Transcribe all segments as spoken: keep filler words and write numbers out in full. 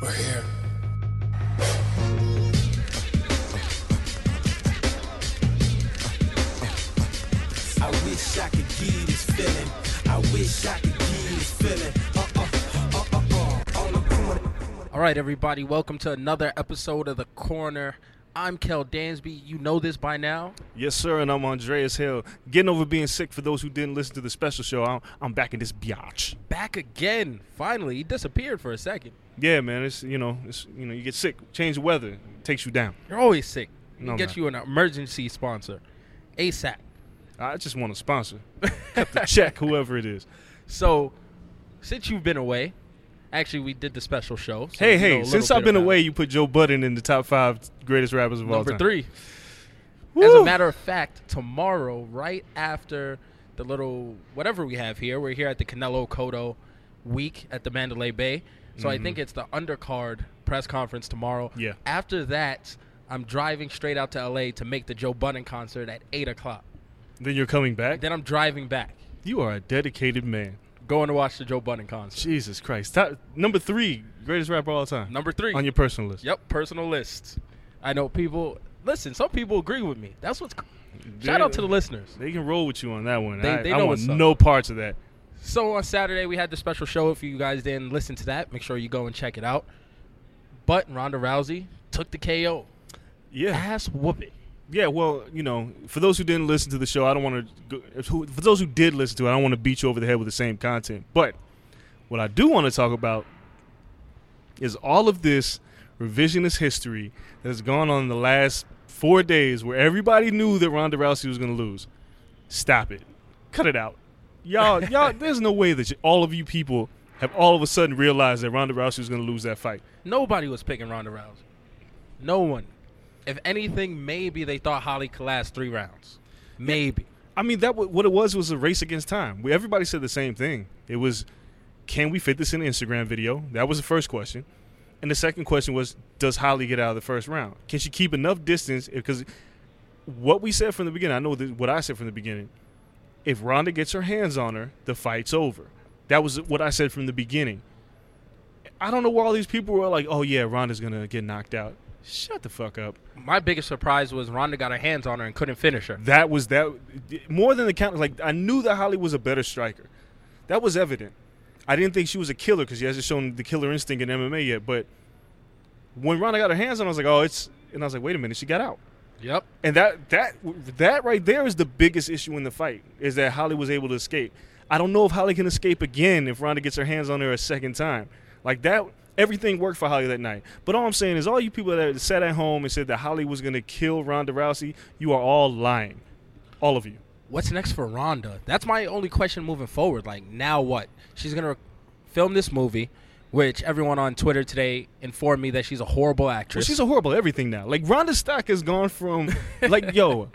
We're here. I wish I could give this feeling. I wish I could give this feeling. All right, everybody, welcome to another episode of The Corner. I'm Kel Dansby. You know this by now. Yes, sir, and I'm Andreas Hill. Getting over being sick for those who didn't listen to the special show. I'm, I'm back in this biatch. Back again. Finally, he disappeared for a second. Yeah, man. It's you know, it's you know, you get sick. Change the weather, it takes you down. You're always sick. No, get you an emergency sponsor, ASAP. I just want a sponsor. Cut the check, whoever it is. So, since you've been away. Actually, we did the special show. So hey, hey, since I've been away, it. You put Joe Budden in the top five greatest rappers of Number all time. Number three. Woo. As a matter of fact, tomorrow, right after the little whatever we have here, we're here at the Canelo Cotto week at the Mandalay Bay. So mm-hmm. I think it's the undercard press conference tomorrow. Yeah. After that, I'm driving straight out to L A to make the Joe Budden concert at eight o'clock. Then you're coming back? Then I'm driving back. You are a dedicated man. Going to watch the Joe Budden concert. Jesus Christ. Top, number three, greatest rapper of all time. Number three. On your personal list. Yep, personal list. I know people, listen, some people agree with me. That's what's, they, shout out to the listeners. They can roll with you on that one. They, I, they know I want what's no parts of that. So on Saturday, we had the special show. If you guys didn't listen to that, make sure you go and check it out. But Ronda Rousey took the K O. Yeah. Ass whooping. Yeah, well, you know, for those who didn't listen to the show, I don't want to – for those who did listen to it, I don't want to beat you over the head with the same content. But what I do want to talk about is all of this revisionist history that has gone on in the last four days where everybody knew that Ronda Rousey was going to lose. Stop it. Cut it out. Y'all, y'all, there's no way that you, all of you people have all of a sudden realized that Ronda Rousey was going to lose that fight. Nobody was picking Ronda Rousey. No one. If anything, maybe they thought Holly could last three rounds. Maybe. I mean, that w- what it was was a race against time. We, everybody said the same thing. It was, can we fit this in an Instagram video? That was the first question. And the second question was, does Holly get out of the first round? Can she keep enough distance? Because what we said from the beginning, I know that what I said from the beginning, if Ronda gets her hands on her, the fight's over. That was what I said from the beginning. I don't know why all these people were like, oh, yeah, Ronda's going to get knocked out. Shut the fuck up. My biggest surprise was Ronda got her hands on her and couldn't finish her. That was that. More than the count. Like, I knew that Holly was a better striker. That was evident. I didn't think she was a killer because she hasn't shown the killer instinct in M M A yet. But when Ronda got her hands on, I was like, oh, it's. And I was like, wait a minute, she got out. Yep. And that that that right there is the biggest issue in the fight, is that Holly was able to escape. I don't know if Holly can escape again if Ronda gets her hands on her a second time. Like, that. Everything worked for Holly that night. But all I'm saying is all you people that sat at home and said that Holly was going to kill Ronda Rousey, you are all lying. All of you. what's next for Ronda? That's my only question moving forward. Like, now what? She's going to film this movie, which everyone on Twitter today informed me that she's a horrible actress. Well, she's a horrible everything now. Like, Ronda stock has gone from, like, yo,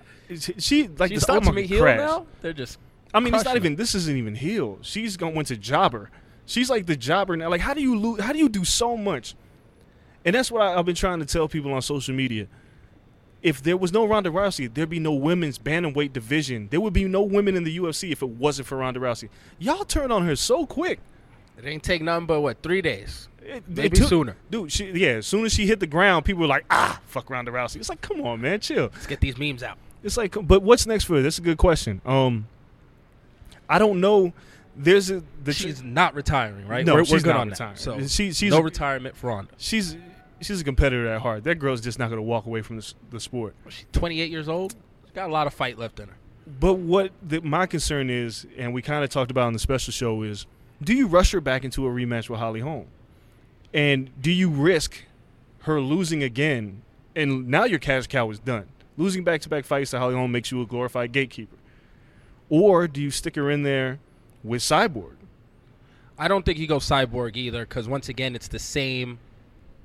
she, like, she's the stock market crashed. Now? They're just I mean, it's not even, this isn't even heel. She's going went to jobber. She's like the jobber now. Like, how do you lose, how do you do so much? And that's what I, I've been trying to tell people on social media. If there was no Ronda Rousey, there'd be no women's bantamweight division. There would be no women in the U F C if it wasn't for Ronda Rousey. Y'all turn on her so quick. It ain't take nothing but, what, three days? It, Maybe it took, sooner. Dude, she, yeah, as soon as she hit the ground, people were like, ah, fuck Ronda Rousey. It's like, come on, man, chill. Let's get these memes out. It's like, but what's next for her? That's a good question. Um, I don't know. There's a, the She's ch- not retiring, right? No, we're, she's we're good not on retiring. That. So she, she's no a, retirement for Ronda. She's she's a competitor at heart. That girl's just not going to walk away from the, the sport. She's twenty-eight years old. She's got a lot of fight left in her. But what the, my concern is, and we kind of talked about on the special show, is do you rush her back into a rematch with Holly Holm? And do you risk her losing again? And now your cash cow is done. Losing back-to-back fights to Holly Holm makes you a glorified gatekeeper. Or do you stick her in there with Cyborg? I don't think you go Cyborg either because, once again, it's the same,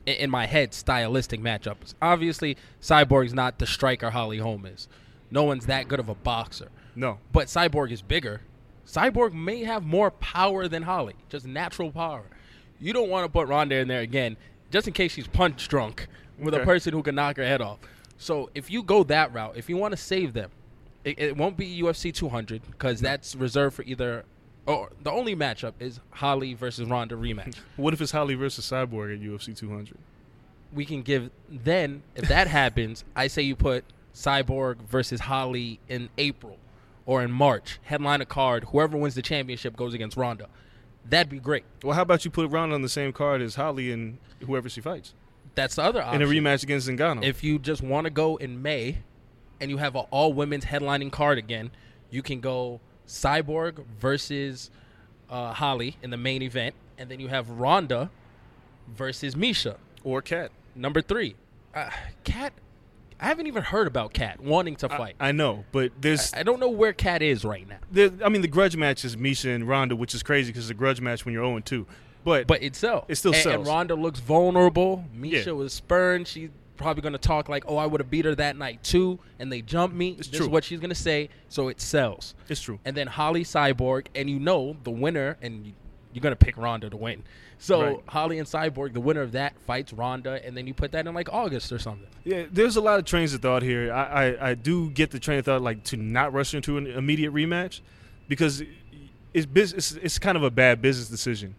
in my head, stylistic matchups. Obviously, Cyborg's not the striker Holly Holm is. No one's that good of a boxer. No. But Cyborg is bigger. Cyborg may have more power than Holly, just natural power. You don't want to put Ronda in there again just in case she's punch drunk with okay. a person who can knock her head off. So if you go that route, if you want to save them, it, it won't be U F C two hundred because that's reserved for either – or the only matchup is Holly versus Ronda rematch. What if it's Holly versus Cyborg at U F C two hundred? We can give – then if that happens, I say you put Cyborg versus Holly in April. Or in March, headline a card, whoever wins the championship goes against Ronda. That'd be great. Well, how about you put Ronda on the same card as Holly and whoever she fights? That's the other option. In a rematch against Zingano. If you just want to go in May and you have an all-women's headlining card again, you can go Cyborg versus uh, Holly in the main event, and then you have Ronda versus Misha. Or Cat. Number three. Uh, Cat... I haven't even heard about Cat wanting to fight. I, I know, but there's... I, I don't know where Cat is right now. There, I mean, the grudge match is Misha and Ronda, which is crazy because it's a grudge match when you're oh and two. But but it sells. It still and, sells. And Ronda looks vulnerable. Misha yeah. was spurned. She's probably going to talk like, oh, I would have beat her that night too, and they jumped me. It's this true. Is what she's going to say, so it sells. It's true. And then Holly, Cyborg, and you know the winner, and you're going to pick Ronda to win. So right. Holly and Cyborg, the winner of that fights Ronda, and then you put that in like August or something. Yeah, there's a lot of trains of thought here. I, I, I do get the train of thought like to not rush into an immediate rematch because it's business. It's kind of a bad business decision.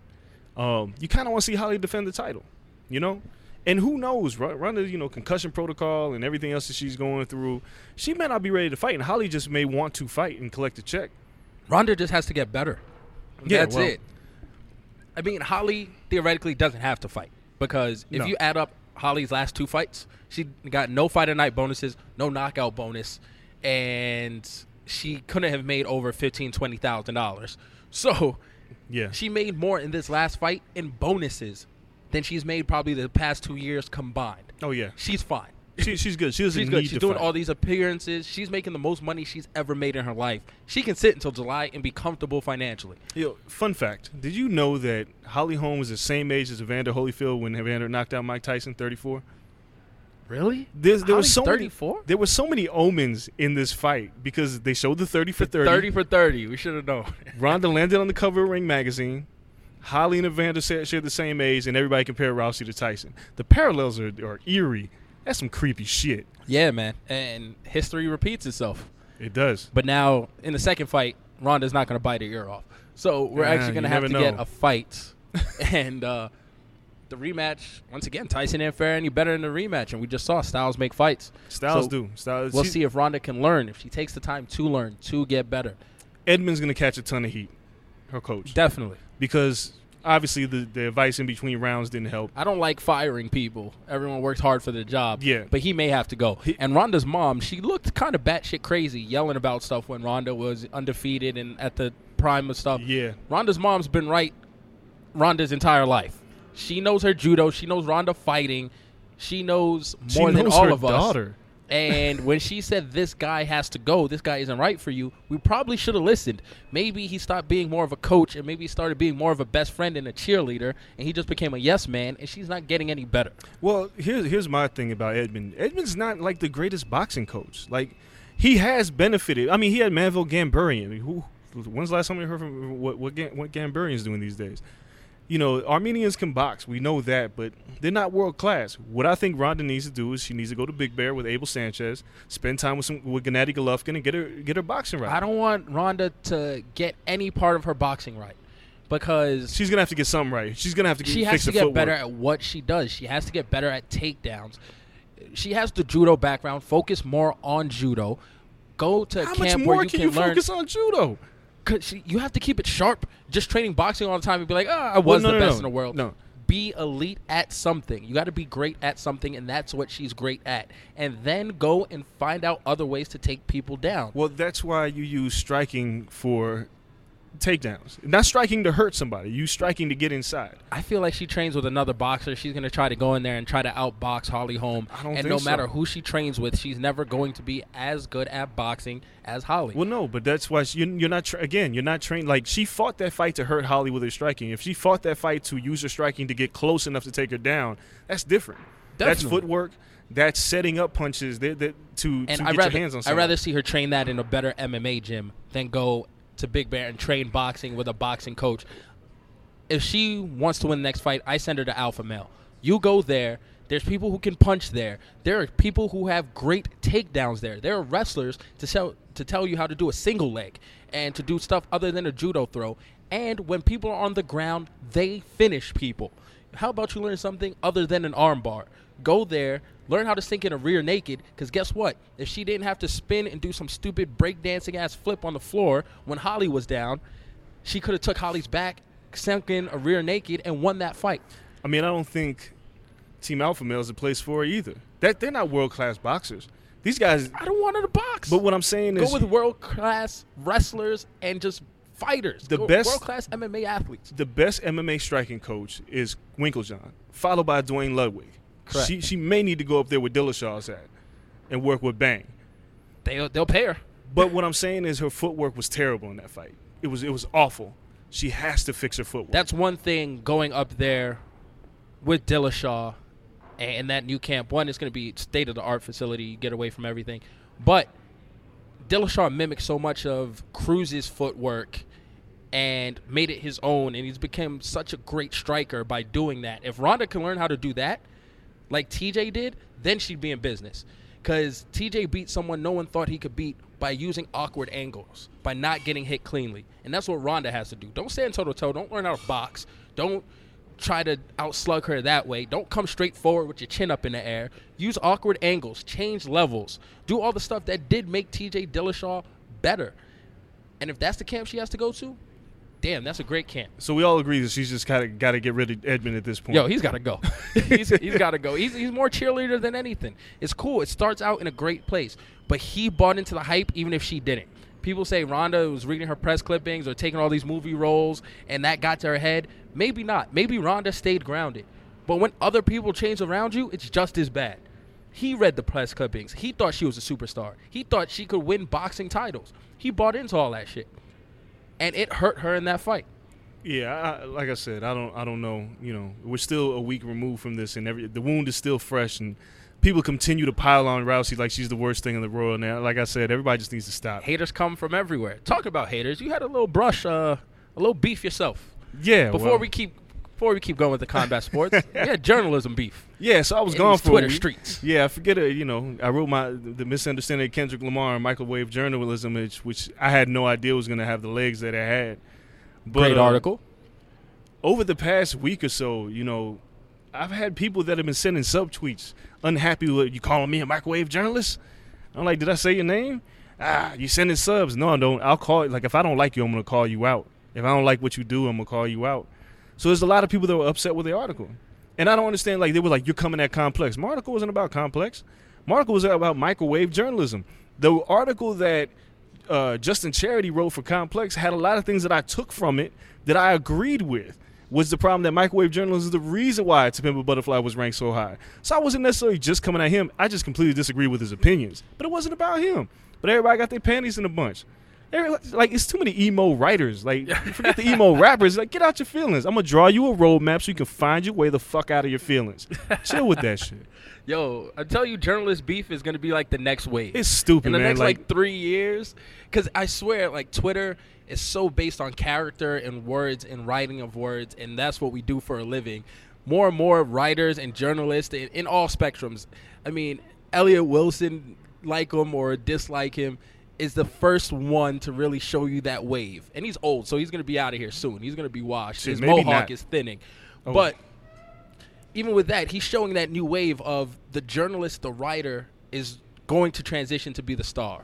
Um, you kind of want to see Holly defend the title, you know, and who knows, right? Ronda, you know, concussion protocol and everything else that she's going through, she may not be ready to fight, and Holly just may want to fight and collect a check. Ronda just has to get better. Yeah, that's well, it. I mean, Holly theoretically doesn't have to fight because if no. you add up Holly's last two fights, she got no fight of night bonuses, no knockout bonus, and she couldn't have made over fifteen thousand dollars, twenty thousand dollars. So yeah. she made more in this last fight in bonuses than she's made probably the past two years combined. Oh, yeah. She's fine. She, she's good. She doesn't she's good. Need she's to doing fight. All these appearances. She's making the most money she's ever made in her life. She can sit until July and be comfortable financially. Yo, fun fact. Did you know that Holly Holm was the same age as Evander Holyfield when Evander knocked out Mike Tyson, thirty-four? Really? There's, there was so thirty-four? Many, there were so many omens in this fight because they showed the thirty for thirty. thirty for thirty. We should have known. Ronda landed on the cover of Ring Magazine. Holly and Evander share the same age, and everybody compared Rousey to Tyson. The parallels are, are eerie. That's some creepy shit. Yeah, man. And history repeats itself. It does. But now, in the second fight, Ronda's not going to bite her ear off. So we're nah, actually going to have to know. Get a fight. and uh, the rematch, once again, Tyson and Farron, you're better in the rematch. And we just saw Styles make fights. Styles so do. Styles. We'll she, see if Ronda can learn, if she takes the time to learn, to get better. Edmund's going to catch a ton of heat, her coach. Definitely. Because... Obviously, the, the advice in between rounds didn't help. I don't like firing people. Everyone works hard for their job. Yeah. But he may have to go. He, and Ronda's mom, she looked kind of batshit crazy, yelling about stuff when Ronda was undefeated and at the prime of stuff. Yeah. Ronda's mom's been right Ronda's entire life. She knows her judo. She knows Ronda fighting. She knows more she knows than all her of daughter. Us. And when she said this guy has to go, this guy isn't right for you, we probably should have listened. Maybe he stopped being more of a coach, and maybe he started being more of a best friend and a cheerleader, and he just became a yes man, and she's not getting any better. Well, here's here's my thing about Edmund. Edmund's not like the greatest boxing coach. Like, he has benefited. I mean, he had Manvel Gamburian. Who? When's the last time we heard from what what, what Gamburian's doing these days? You know, Armenians can box. We know that, but they're not world class. What I think Ronda needs to do is she needs to go to Big Bear with Abel Sanchez, spend time with some with Gennady Golovkin, and get her get her boxing right. I don't want Ronda to get any part of her boxing right, because she's gonna have to get something right. She's gonna have to. Get, she has fix to get footwork. Better at what she does. She has to get better at takedowns. She has the judo background. Focus more on judo. Go to a How camp much more where you can, can you learn. Focus on judo. Cause you have to keep it sharp. Just training boxing all the time and be like, ah, oh, I was well, no, the no, best no. in the world. No. Be elite at something. You got to be great at something, and that's what she's great at. And then go and find out other ways to take people down. Well, that's why you use striking for takedowns. Not striking to hurt somebody. You striking to get inside. I feel like she trains with another boxer. She's going to try to go in there and try to outbox Holly Holm. I don't and think no matter so. who she trains with, she's never going to be as good at boxing as Holly. Well, no, but that's why she, you're not tra- – again, you're not trained – like, she fought that fight to hurt Holly with her striking. If she fought that fight to use her striking to get close enough to take her down, that's different. Definitely. That's footwork. That's setting up punches that, that, to, and to get rather, your hands on something. I'd rather see her train that in a better M M A gym than go – to Big Bear and train boxing with a boxing coach. If she wants to win the next fight, I send her to Alpha Male. You go there. There's people who can punch there. There are people who have great takedowns there. There are wrestlers to tell, to tell you how to do a single leg and to do stuff other than a judo throw. And when people are on the ground, they finish people. How about you learn something other than an arm bar? Go there. Learn how to sink in a rear naked, because guess what? If she didn't have to spin and do some stupid breakdancing-ass flip on the floor when Holly was down, she could have took Holly's back, sunk in a rear naked, and won that fight. I mean, I don't think Team Alpha Male is the place for her either. That They're not world-class boxers. These guys... I don't want her to box. But what I'm saying is... Go with world-class wrestlers and just fighters. The Go best world-class M M A athletes. The best M M A striking coach is Winklejohn, followed by Dwayne Ludwig. Correct. She she may need to go up there with Dillashaw's at and work with Bang. They'll they'll pay her. But what I'm saying is her footwork was terrible in that fight. It was it was awful. She has to fix her footwork. That's one thing going up there with Dillashaw and that new camp. One, it's going to be state of the art facility. You get away from everything. But Dillashaw mimicked so much of Cruz's footwork and made it his own, and he's become such a great striker by doing that. If Ronda can learn how to do that, like T J did, then she'd be in business. Because T J beat someone no one thought he could beat by using awkward angles, by not getting hit cleanly. And that's what Ronda has to do. Don't stand toe-to-toe. Don't learn how to box. Don't try to outslug her that way. Don't come straight forward with your chin up in the air. Use awkward angles. Change levels. Do all the stuff that did make T J Dillashaw better. And if that's the camp she has to go to, damn, that's a great camp. So we all agree that she's just kind of got to get rid of Edmund at this point. Yo, he's got to go. he's he's got to go. He's he's more cheerleader than anything. It's cool. It starts out in a great place, but he bought into the hype even if she didn't. People say Ronda was reading her press clippings or taking all these movie roles, and that got to her head. Maybe not. Maybe Ronda stayed grounded. But when other people change around you, it's just as bad. He read the press clippings. He thought she was a superstar. He thought she could win boxing titles. He bought into all that shit. And it hurt her in that fight. Yeah, I, like I said, I don't, I don't know. You know, we're still a week removed from this, and every the wound is still fresh, and people continue to pile on Rousey like she's the worst thing in the world. Now, like I said, everybody just needs to stop. Haters come from everywhere. Talk about haters. You had a little brush, uh, a little beef yourself. Yeah. Before well. we keep, before we keep going with the combat sports, you had journalism beef. Yeah, so I was going for Twitter streets. Yeah, I forget it. You know, I wrote my the misunderstanding of Kendrick Lamar and microwave journalism, which, which I had no idea was going to have the legs that it had. But, Great article. Um, over the past week or so, you know, I've had people that have been sending subtweets, unhappy with you calling me a microwave journalist. I'm like, did I say your name? Ah, you sending subs? No, I don't. I'll call it. Like, if I don't like you, I'm going to call you out. If I don't like what you do, I'm going to call you out. So there's a lot of people that were upset with the article. And I don't understand, like, they were like, you're coming at Complex. My article wasn't about Complex. My article was about microwave journalism. The article that uh, Justin Charity wrote for Complex had a lot of things that I took from it that I agreed with, was the problem that microwave journalism is the reason why To Pimp a Butterfly was ranked so high. So I wasn't necessarily just coming at him. I just completely disagreed with his opinions. But it wasn't about him. But everybody got their panties in a bunch. Like, it's too many emo writers. Like, forget the emo rappers. Like, get out your feelings. I'm going to draw you a roadmap so you can find your way the fuck out of your feelings. Chill with that shit. Yo, I tell you, journalist beef is going to be, like, the next wave. It's stupid, man. In the man, next, like, like, three years. Because I swear, like, Twitter is so based on character and words and writing of words, and that's what we do for a living. More and more writers and journalists in, in all spectrums. I mean, Elliot Wilson, like him or dislike him, is the first one to really show you that wave. And he's old, so he's going to be out of here soon. He's going to be washed. Shit, his mohawk not. is thinning. Oh. But even with that, he's showing that new wave of the journalist, the writer, is going to transition to be the star.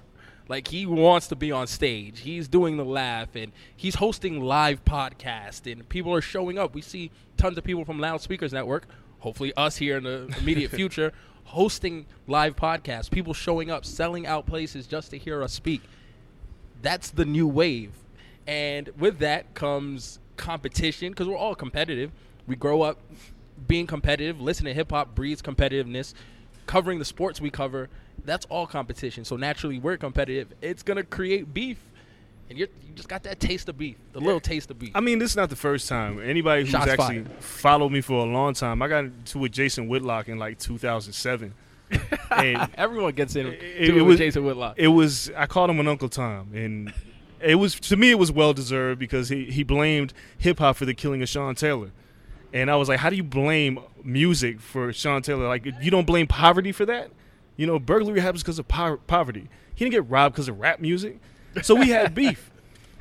Like, he wants to be on stage. He's doing the laugh, and he's hosting live podcasts, and people are showing up. We see tons of people from Loudspeakers Network, hopefully us here in the immediate future, hosting live podcasts, people showing up, selling out places just to hear us speak. That's the new wave. And with that comes competition, because we're all competitive. We grow up being competitive. Listening to hip-hop breeds competitiveness. Covering the sports we cover, that's all competition. So naturally, we're competitive. It's going to create beef. And you're, you just got that taste of beef, the yeah. little taste of beef. I mean, this is not the first time. Anybody who's Shots actually fired. followed me for a long time, I got into with Jason Whitlock in like two thousand seven. And everyone gets in it, it, it with was, Jason Whitlock. It was I called him an Uncle Tom, and it was to me it was well deserved because he he blamed hip hop for the killing of Sean Taylor, and I was like, how do you blame music for Sean Taylor? Like, you don't blame poverty for that. You know, burglary happens because of po- poverty. He didn't get robbed because of rap music. So we had beef.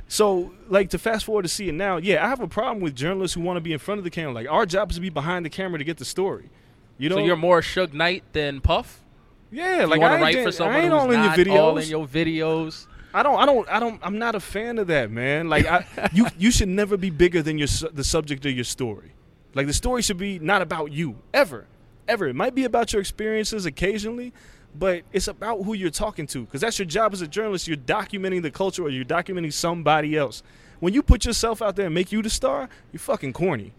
So, like, to fast forward to see it now, yeah, I have a problem with journalists who want to be in front of the camera. Like, our job is to be behind the camera to get the story. You know, so you're more Suge Knight than Puff? Yeah, like, you I, write ain't, for someone I ain't who's all in not your videos. All in your videos. I don't, I don't, I don't. I'm not a fan of that, man. Like, I, you, you should never be bigger than your the subject of your story. Like, the story should be not about you ever, ever. It might be about your experiences occasionally. But it's about who you're talking to, because that's your job as a journalist. You're documenting the culture or you're documenting somebody else. When you put yourself out there and make you the star, you're fucking corny.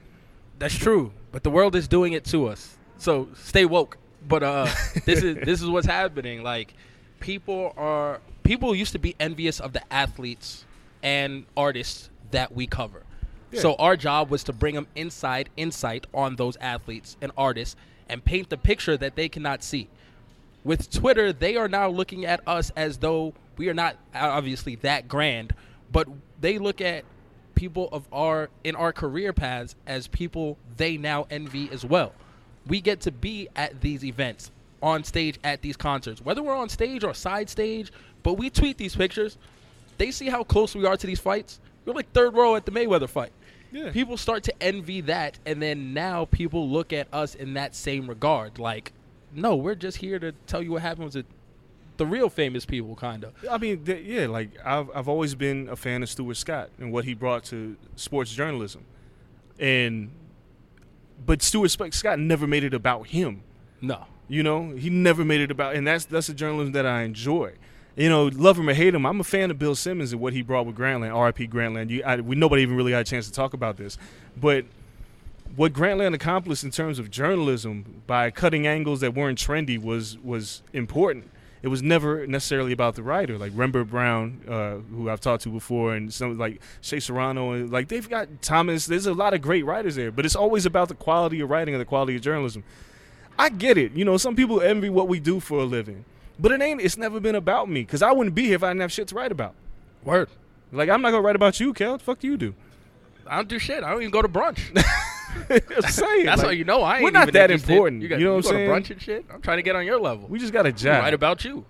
That's true. But the world is doing it to us. So stay woke. But uh, this is this is what's happening. Like, people are people used to be envious of the athletes and artists that we cover. Yeah. So our job was to bring them inside insight on those athletes and artists and paint the picture that they cannot see. With Twitter, they are now looking at us as though we are not obviously that grand, but they look at people of our in our career paths as people they now envy as well. We get to be at these events, on stage at these concerts, whether we're on stage or side stage, but we tweet these pictures. They see how close we are to these fights. We're like third row at the Mayweather fight. Yeah. People start to envy that, and then now people look at us in that same regard, like, no, we're just here to tell you what happens with the real famous people, kind of. I mean, th- yeah, like, I've I've always been a fan of Stuart Scott and what he brought to sports journalism. And but Stuart Scott never made it about him. No. You know, he never made it about, and that's that's the journalism that I enjoy. You know, love him or hate him, I'm a fan of Bill Simmons and what he brought with Grantland, R I P Grantland. You, I, we nobody even really had a chance to talk about this. But what Grantland accomplished in terms of journalism by cutting angles that weren't trendy was was important. It was never necessarily about the writer. Like Rembert Brown, uh, who I've talked to before, and some like Shea Serrano, and like they've got Thomas. There's a lot of great writers there, but it's always about the quality of writing and the quality of journalism. I get it. You know, some people envy what we do for a living, but it ain't. It's never been about me, because I wouldn't be here if I didn't have shit to write about. Word. Like, I'm not gonna write about you, Kel. What the fuck do you do? I don't do shit. I don't even go to brunch. I'm saying, that's like, how you know I ain't we're not even that interested. Important. You, got, you know you what I'm saying? Go to brunch and shit. I'm trying to get on your level. We just got a job. We write about you.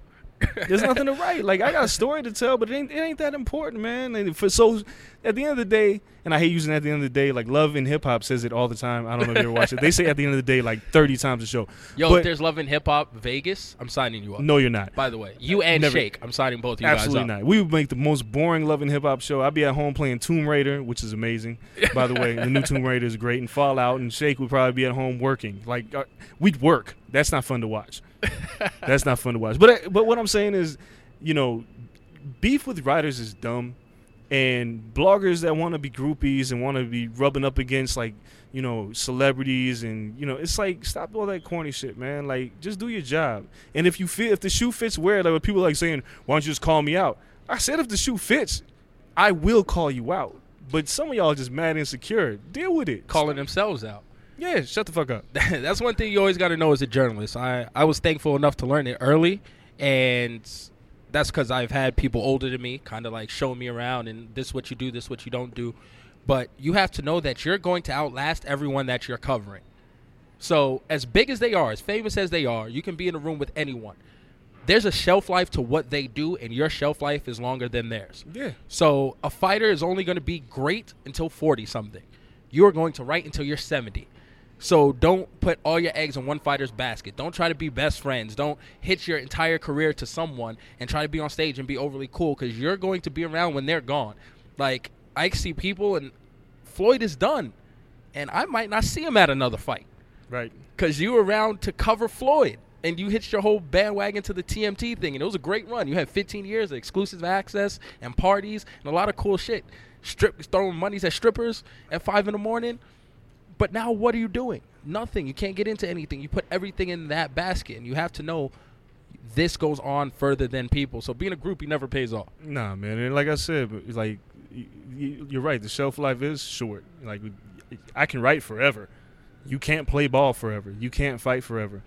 There's nothing to write. Like, I got a story to tell, but it ain't, it ain't that important, man. And for, so at the end of the day, and I hate using at the end of the day, like Love in Hip Hop says it all the time. I don't know if you ever watch it. They say at the end of the day like thirty times a show. Yo, but if there's Love in Hip Hop Vegas, I'm signing you up. No, you're not. By the way, you and Never. Shake, I'm signing both of you absolutely guys up. Absolutely not. We would make the most boring Love in Hip Hop show. I'd be at home playing Tomb Raider, which is amazing. By the way, the new Tomb Raider is great, and Fallout, and Shake would probably be at home working. Like, uh, we'd work. That's not fun to watch. That's not fun to watch. But but what I'm saying is, you know, beef with writers is dumb. And bloggers that want to be groupies and want to be rubbing up against, like, you know, celebrities and, you know, it's like, stop all that corny shit, man. Like, just do your job. And if you fit, if the shoe fits, wear it. Like, when people are like saying, why don't you just call me out? I said, if the shoe fits, I will call you out. But some of y'all are just mad and insecure. Deal with it. Calling themselves out. Yeah, shut the fuck up. That's one thing you always got to know as a journalist. I, I was thankful enough to learn it early, and that's because I've had people older than me kind of like show me around and this is what you do, this is what you don't do. But you have to know that you're going to outlast everyone that you're covering. So as big as they are, as famous as they are, you can be in a room with anyone. There's a shelf life to what they do, and your shelf life is longer than theirs. Yeah. So a fighter is only going to be great until forty-something. You're going to write until you're seventy. So don't put all your eggs in one fighter's basket. Don't try to be best friends. Don't hitch your entire career to someone and try to be on stage and be overly cool because you're going to be around when they're gone. Like, I see people, and Floyd is done, and I might not see him at another fight. Right. Because you were around to cover Floyd, and you hitched your whole bandwagon to the T M T thing, and it was a great run. You had fifteen years of exclusive access and parties and a lot of cool shit. Strip, throwing monies at strippers at five in the morning. But now what are you doing? Nothing. You can't get into anything. You put everything in that basket, and you have to know this goes on further than people. So being a groupie never pays off. Nah, man. And like I said, like you're right. The shelf life is short. Like I can write forever. You can't play ball forever. You can't fight forever.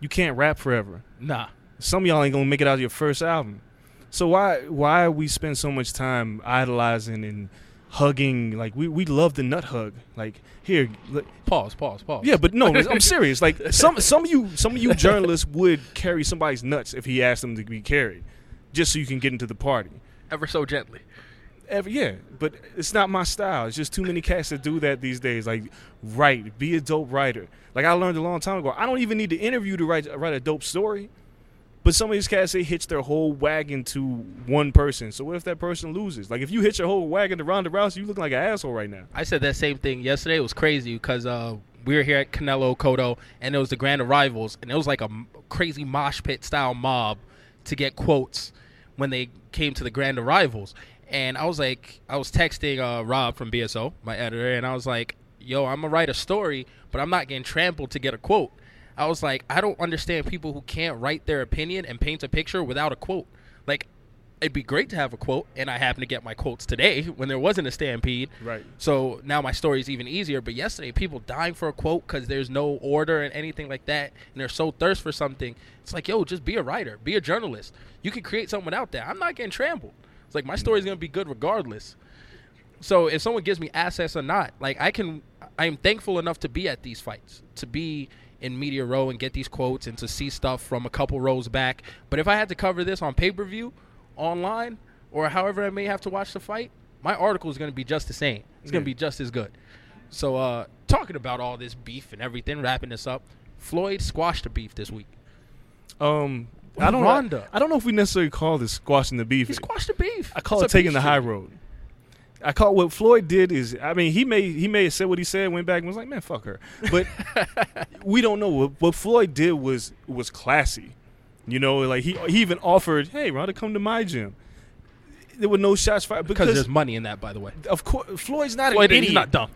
You can't rap forever. Nah. Some of y'all ain't going to make it out of your first album. So why why we spend so much time idolizing and hugging, like we, we love the nut hug. Like here, like, pause, pause, pause. Yeah, but no, I'm serious. Like some some of you some of you journalists would carry somebody's nuts if he asked them to be carried, just so you can get into the party. Ever so gently. Ever yeah, but it's not my style. It's just too many cats that do that these days. Like write, be a dope writer. Like I learned a long time ago, I don't even need to interview to write write a dope story. But some of these cats, they hitch their whole wagon to one person. So what if that person loses? Like, if you hitch your whole wagon to Ronda Rousey, you look like an asshole right now. I said that same thing yesterday. It was crazy because uh, we were here at Canelo Cotto, and it was the Grand Arrivals, and it was like a crazy mosh pit-style mob to get quotes when they came to the Grand Arrivals. And I was like, I was texting uh, Rob from B S O, my editor, and I was like, yo, I'm going to write a story, but I'm not getting trampled to get a quote. I was like, I don't understand people who can't write their opinion and paint a picture without a quote. Like, it'd be great to have a quote, and I happened to get my quotes today when there wasn't a stampede. Right. So now my story's even easier. But yesterday, people dying for a quote because there's no order and anything like that, and they're so thirst for something. It's like, yo, just be a writer. Be a journalist. You can create something out there. I'm not getting trampled. It's like my story's going to be good regardless. So if someone gives me access or not, like I can – I am thankful enough to be at these fights, to be – in media row and get these quotes and to see stuff from a couple rows back. But if I had to cover this on pay-per-view, online, or however I may have to watch the fight, my article is going to be just the same. It's yeah. going to be just as good. So uh, talking about all this beef and everything, wrapping this up, Floyd squashed the beef this week. Um, I don't, Ronda. I, I don't know if we necessarily call this squashing the beef. He squashed the beef. I call it's it taking the high road. I call what Floyd did is, I mean, he may he may have said what he said, went back and was like, man, fuck her. But we don't know. What, what Floyd did was was classy. You know, like he, he even offered, hey, Ronda, come to my gym. There were no shots fired. Because, because there's money in that, by the way. Of course. Floyd's not Floyd an idiot. He's not dumb.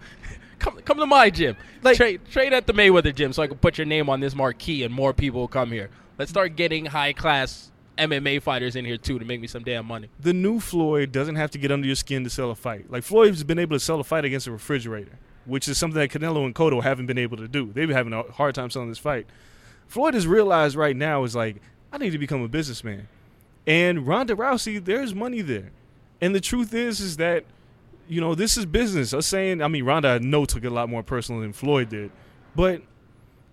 Come come to my gym. Like, trade, trade at the Mayweather gym so I can put your name on this marquee and more people will come here. Let's start getting high-class M M A fighters in here, too, to make me some damn money. The new Floyd doesn't have to get under your skin to sell a fight. Like, Floyd's been able to sell a fight against a refrigerator, which is something that Canelo and Cotto haven't been able to do. They've been having a hard time selling this fight. Floyd has realized right now is like, I need to become a businessman. And Ronda Rousey, there's money there. And the truth is, is that, you know, this is business. Us saying, I mean, Ronda, I know, took it a lot more personal than Floyd did. But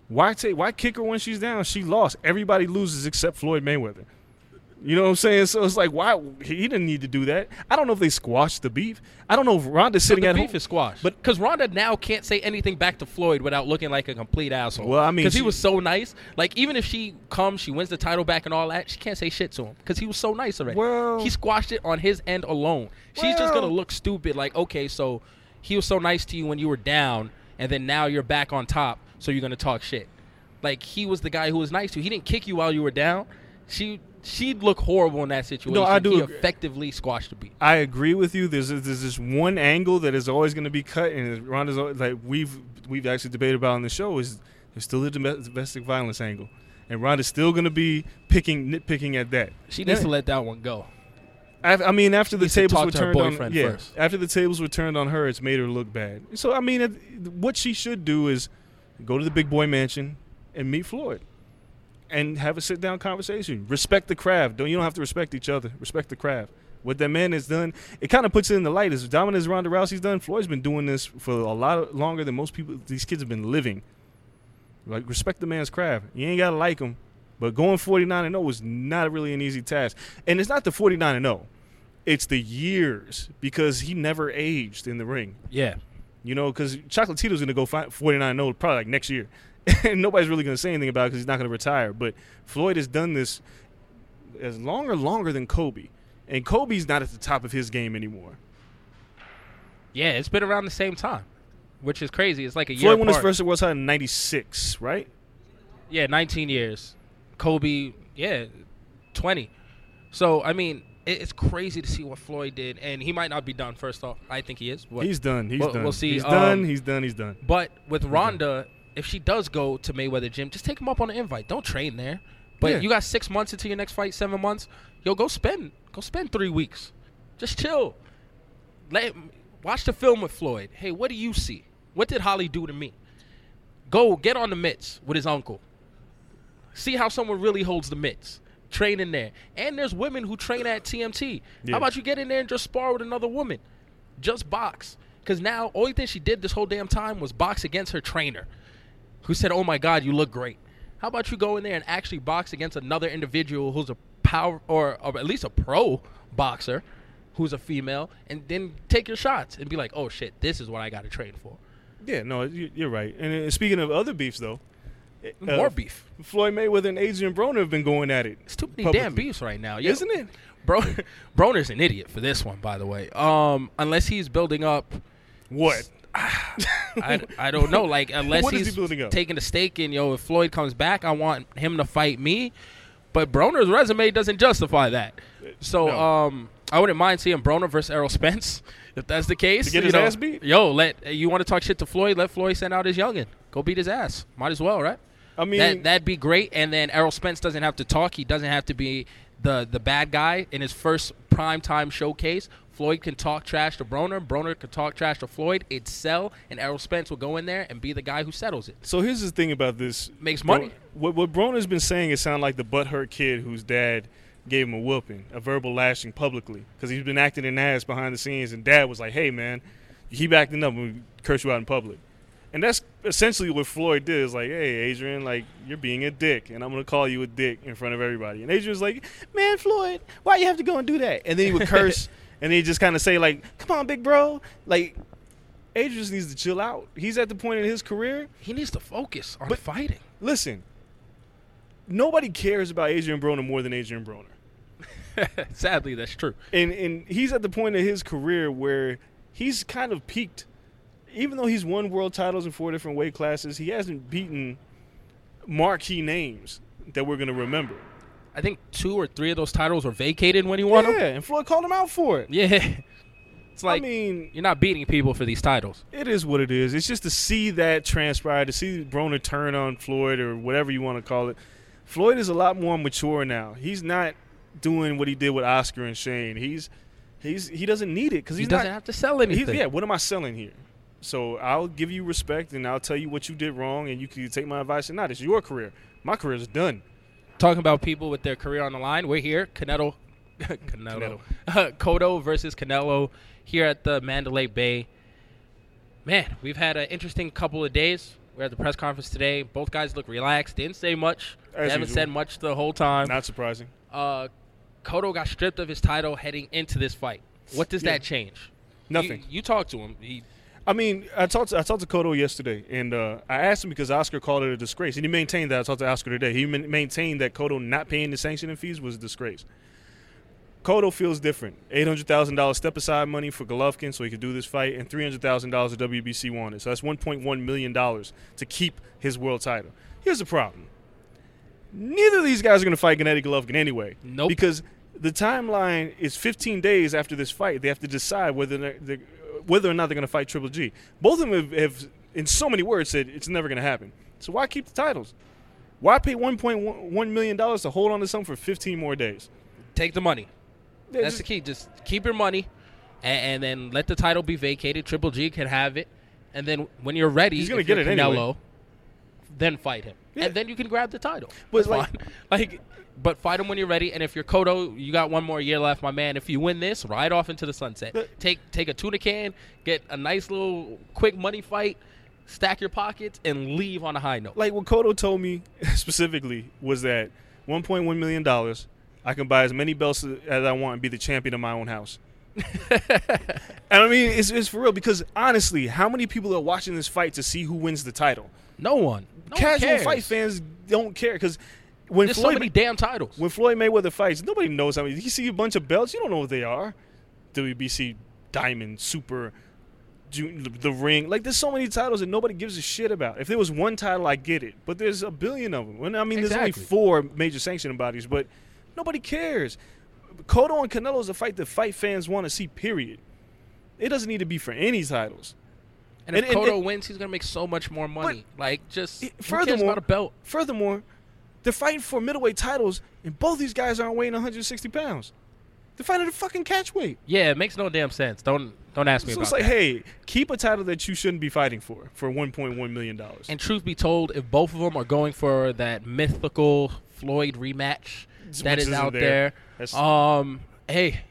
why take, why kick her when she's down? She lost. Everybody loses except Floyd Mayweather. You know what I'm saying? So it's like, why he didn't need to do that. I don't know if they squashed the beef. I don't know if Ronda's sitting at home. The beef is squashed. Because Ronda now can't say anything back to Floyd without looking like a complete asshole. Well, I mean, because he was so nice. Like, even if she comes, she wins the title back and all that, she can't say shit to him because he was so nice already. Well, he squashed it on his end alone. She's well, just going to look stupid. Like, okay, so he was so nice to you when you were down, and then now you're back on top, so you're going to talk shit. Like, he was the guy who was nice to you. He didn't kick you while you were down. she she'd look horrible in that situation. No, I do. He effectively squashed the beat. I agree with you. There's there's this one angle that is always going to be cut, and Ronda's always, like we've we've actually debated about on the show, is there's still the domestic violence angle, and Ronda's still going to be picking nitpicking at that. She needs yeah. to let that one go. I mean, after the tables were turned on, yeah, first. after the tables were turned on her, it's made her look bad. So I mean, what she should do is go to the big boy mansion and meet Floyd, and have a sit down conversation. Respect the craft. Don't you don't have to respect each other. Respect the craft. What that man has done, it kind of puts it in the light. As dominant as Ronda Rousey's done, Floyd's been doing this for a lot longer than most people. These kids have been living. Like, respect the man's craft. You ain't gotta like him, but going forty-nine and oh was not really an easy task. And it's not the forty-nine and oh. It's the years, because he never aged in the ring. Yeah. You know, because Chocolatito's going to go forty-nine and oh probably like next year. And nobody's really going to say anything about it because he's not going to retire. But Floyd has done this as longer, longer than Kobe. And Kobe's not at the top of his game anymore. Yeah, it's been around the same time, which is crazy. It's like a Floyd year Floyd won apart. His first World Title in ninety-six, right? Yeah, nineteen years. Kobe, yeah, twenty. So, I mean, it's crazy to see what Floyd did, and he might not be done, first off. I think he is. But he's done. He's we'll, done. We'll see. He's um, done. He's done. He's done. But with Ronda, if she does go to Mayweather Gym, just take him up on an invite. Don't train there. But yeah. you got six months until your next fight, seven months. Yo, go spend. Go spend three weeks. Just chill. Let him, watch the film with Floyd. Hey, what do you see? What did Holly do to me? Go get on the mitts with his uncle. See how someone really holds the mitts. Train in there. And there's women who train at T M T. Yeah. How about you get in there and just spar with another woman? Just box. Because now, only thing she did this whole damn time was box against her trainer, who said, oh, my God, you look great. How about you go in there and actually box against another individual who's a power, or, or at least a pro boxer, who's a female, and then take your shots and be like, oh, shit, this is what I got to train for. Yeah, no, you're right. And speaking of other beefs, though, Uh, more beef. Floyd Mayweather and Adrian Broner have been going at it. It's too many publicly. Damn beefs right now. Yo, isn't it? Bro, Broner's an idiot for this one, by the way. Um, unless he's building up. What? I, I don't know. Like, unless he's he taking a stake in, yo, if Floyd comes back, I want him to fight me. But Broner's resume doesn't justify that. So no. um, I wouldn't mind seeing Broner versus Errol Spence, if that's the case. To get his you know, ass beat? Yo, let, you want to talk shit to Floyd? Let Floyd send out his youngin'. Go beat his ass. Might as well, right? I mean, that, that'd be great, and then Errol Spence doesn't have to talk. He doesn't have to be the, the bad guy in his first primetime showcase. Floyd can talk trash to Broner. Broner can talk trash to Floyd. It'd sell, and Errol Spence will go in there and be the guy who settles it. So here's the thing about this. Makes money. What, what Broner's been saying, it sounds like the butthurt kid whose dad gave him a whooping, a verbal lashing publicly, because he's been acting an ass behind the scenes, and dad was like, hey, man, you keep acting up when we curse you out in public. And that's essentially what Floyd did. Is like, hey, Adrian, like, you're being a dick, and I'm going to call you a dick in front of everybody. And Adrian's like, man, Floyd, why you have to go and do that? And then he would curse, and then he just kind of say, like, come on, big bro. Like, Adrian just needs to chill out. He's at the point in his career. He needs to focus on but fighting. Listen, nobody cares about Adrian Broner more than Adrian Broner. Sadly, that's true. And, and he's at the point of his career where he's kind of peaked. Even though he's won world titles in four different weight classes, he hasn't beaten marquee names that we're going to remember. I think two or three of those titles were vacated when he won yeah, them. Yeah, and Floyd called him out for it. Yeah. It's like, I mean, you're not beating people for these titles. It is what it is. It's just to see that transpire, to see Broner turn on Floyd or whatever you want to call it. Floyd is a lot more mature now. He's not doing what he did with Oscar and Shane. He's he's he doesn't need it because he doesn't not, have to sell anything. Yeah, what am I selling here? So I'll give you respect, and I'll tell you what you did wrong, and you can take my advice or not. It's your career. My career is done. Talking about people with their career on the line, we're here. Canelo, Canelo, Canelo. Cotto versus Canelo here at the Mandalay Bay. Man, we've had an interesting couple of days. We're at the press conference today. Both guys look relaxed. Didn't say much. As they haven't usual. Said much the whole time. Not surprising. Uh, Cotto got stripped of his title heading into this fight. What does yeah. that change? Nothing. You, you talked to him. He. I mean, I talked to, I talked to Cotto yesterday, and uh, I asked him because Oscar called it a disgrace, and he maintained that. I talked to Oscar today. He man- maintained that Cotto not paying the sanctioning fees was a disgrace. Cotto feels different. eight hundred thousand dollars step-aside money for Golovkin so he could do this fight, and three hundred thousand dollars of W B C wanted. So that's one point one million dollars to keep his world title. Here's the problem. Neither of these guys are going to fight Gennady Golovkin anyway. Nope. Because the timeline is fifteen days after this fight. They have to decide whether they're, they're, whether or not they're going to fight Triple G. Both of them have, have, in so many words, said it's never going to happen. So why keep the titles? Why pay one point one million dollars to hold on to something for fifteen more days? Take the money. Yeah, That's just, the key. Just keep your money, and, and then let the title be vacated. Triple G can have it. And then when you're ready, he's gonna get it Canelo, anyway. Then fight him. Yeah. And then you can grab the title. But like, like, but fight him when you're ready. And if you're Cotto, you got one more year left, my man. If you win this, ride off into the sunset. But, take take a tuna can, get a nice little quick money fight, stack your pockets, and leave on a high note. Like what Cotto told me specifically was that one point one million dollars, I can buy as many belts as I want and be the champion of my own house. And I mean, it's, it's for real, because honestly, how many people are watching this fight to see who wins the title? No one. No Casual one fight fans don't care because when There's Floyd, so many damn titles. When Floyd Mayweather fights, nobody knows how many. You see a bunch of belts, you don't know what they are. W B C, Diamond, Super, the Ring. Like, there's so many titles that nobody gives a shit about. If there was one title, I get it, but there's a billion of them. And I mean, exactly. There's only four major sanctioning bodies, but nobody cares. Cotto and Canelo is a fight that fight fans want to see, period. It doesn't need to be for any titles. And if and, Cotto and, and, wins, he's going to make so much more money. Like, just, it, furthermore, who cares about a belt? Furthermore, they're fighting for middleweight titles, and both these guys aren't weighing one hundred sixty pounds. They're fighting at a fucking catch weight. Yeah, it makes no damn sense. Don't don't ask me so about that. So it's like, that. hey, keep a title that you shouldn't be fighting for, for one point one million dollars. And truth be told, if both of them are going for that mythical Floyd rematch, that Which is out there. there. Um, hey,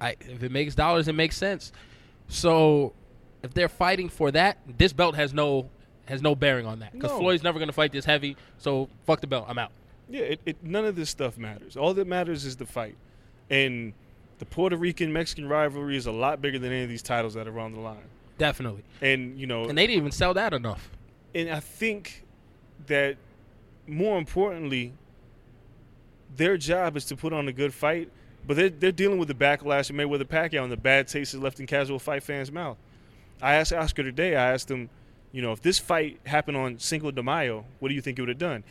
I, if it makes dollars, it makes sense. So if they're fighting for that, this belt has no has no bearing on that because no. Floyd's never going to fight this heavy. So fuck the belt. I'm out. Yeah, it, it, none of this stuff matters. All that matters is the fight, and the Puerto Rican-Mexican rivalry is a lot bigger than any of these titles that are on the line. Definitely. And you know, and they didn't even sell that enough. And I think that more importantly, their job is to put on a good fight, but they're, they're dealing with the backlash of Mayweather Pacquiao and the bad taste is left in casual fight fans' mouth. I asked Oscar today, I asked him, you know, if this fight happened on Cinco de Mayo, what do you think it would have done?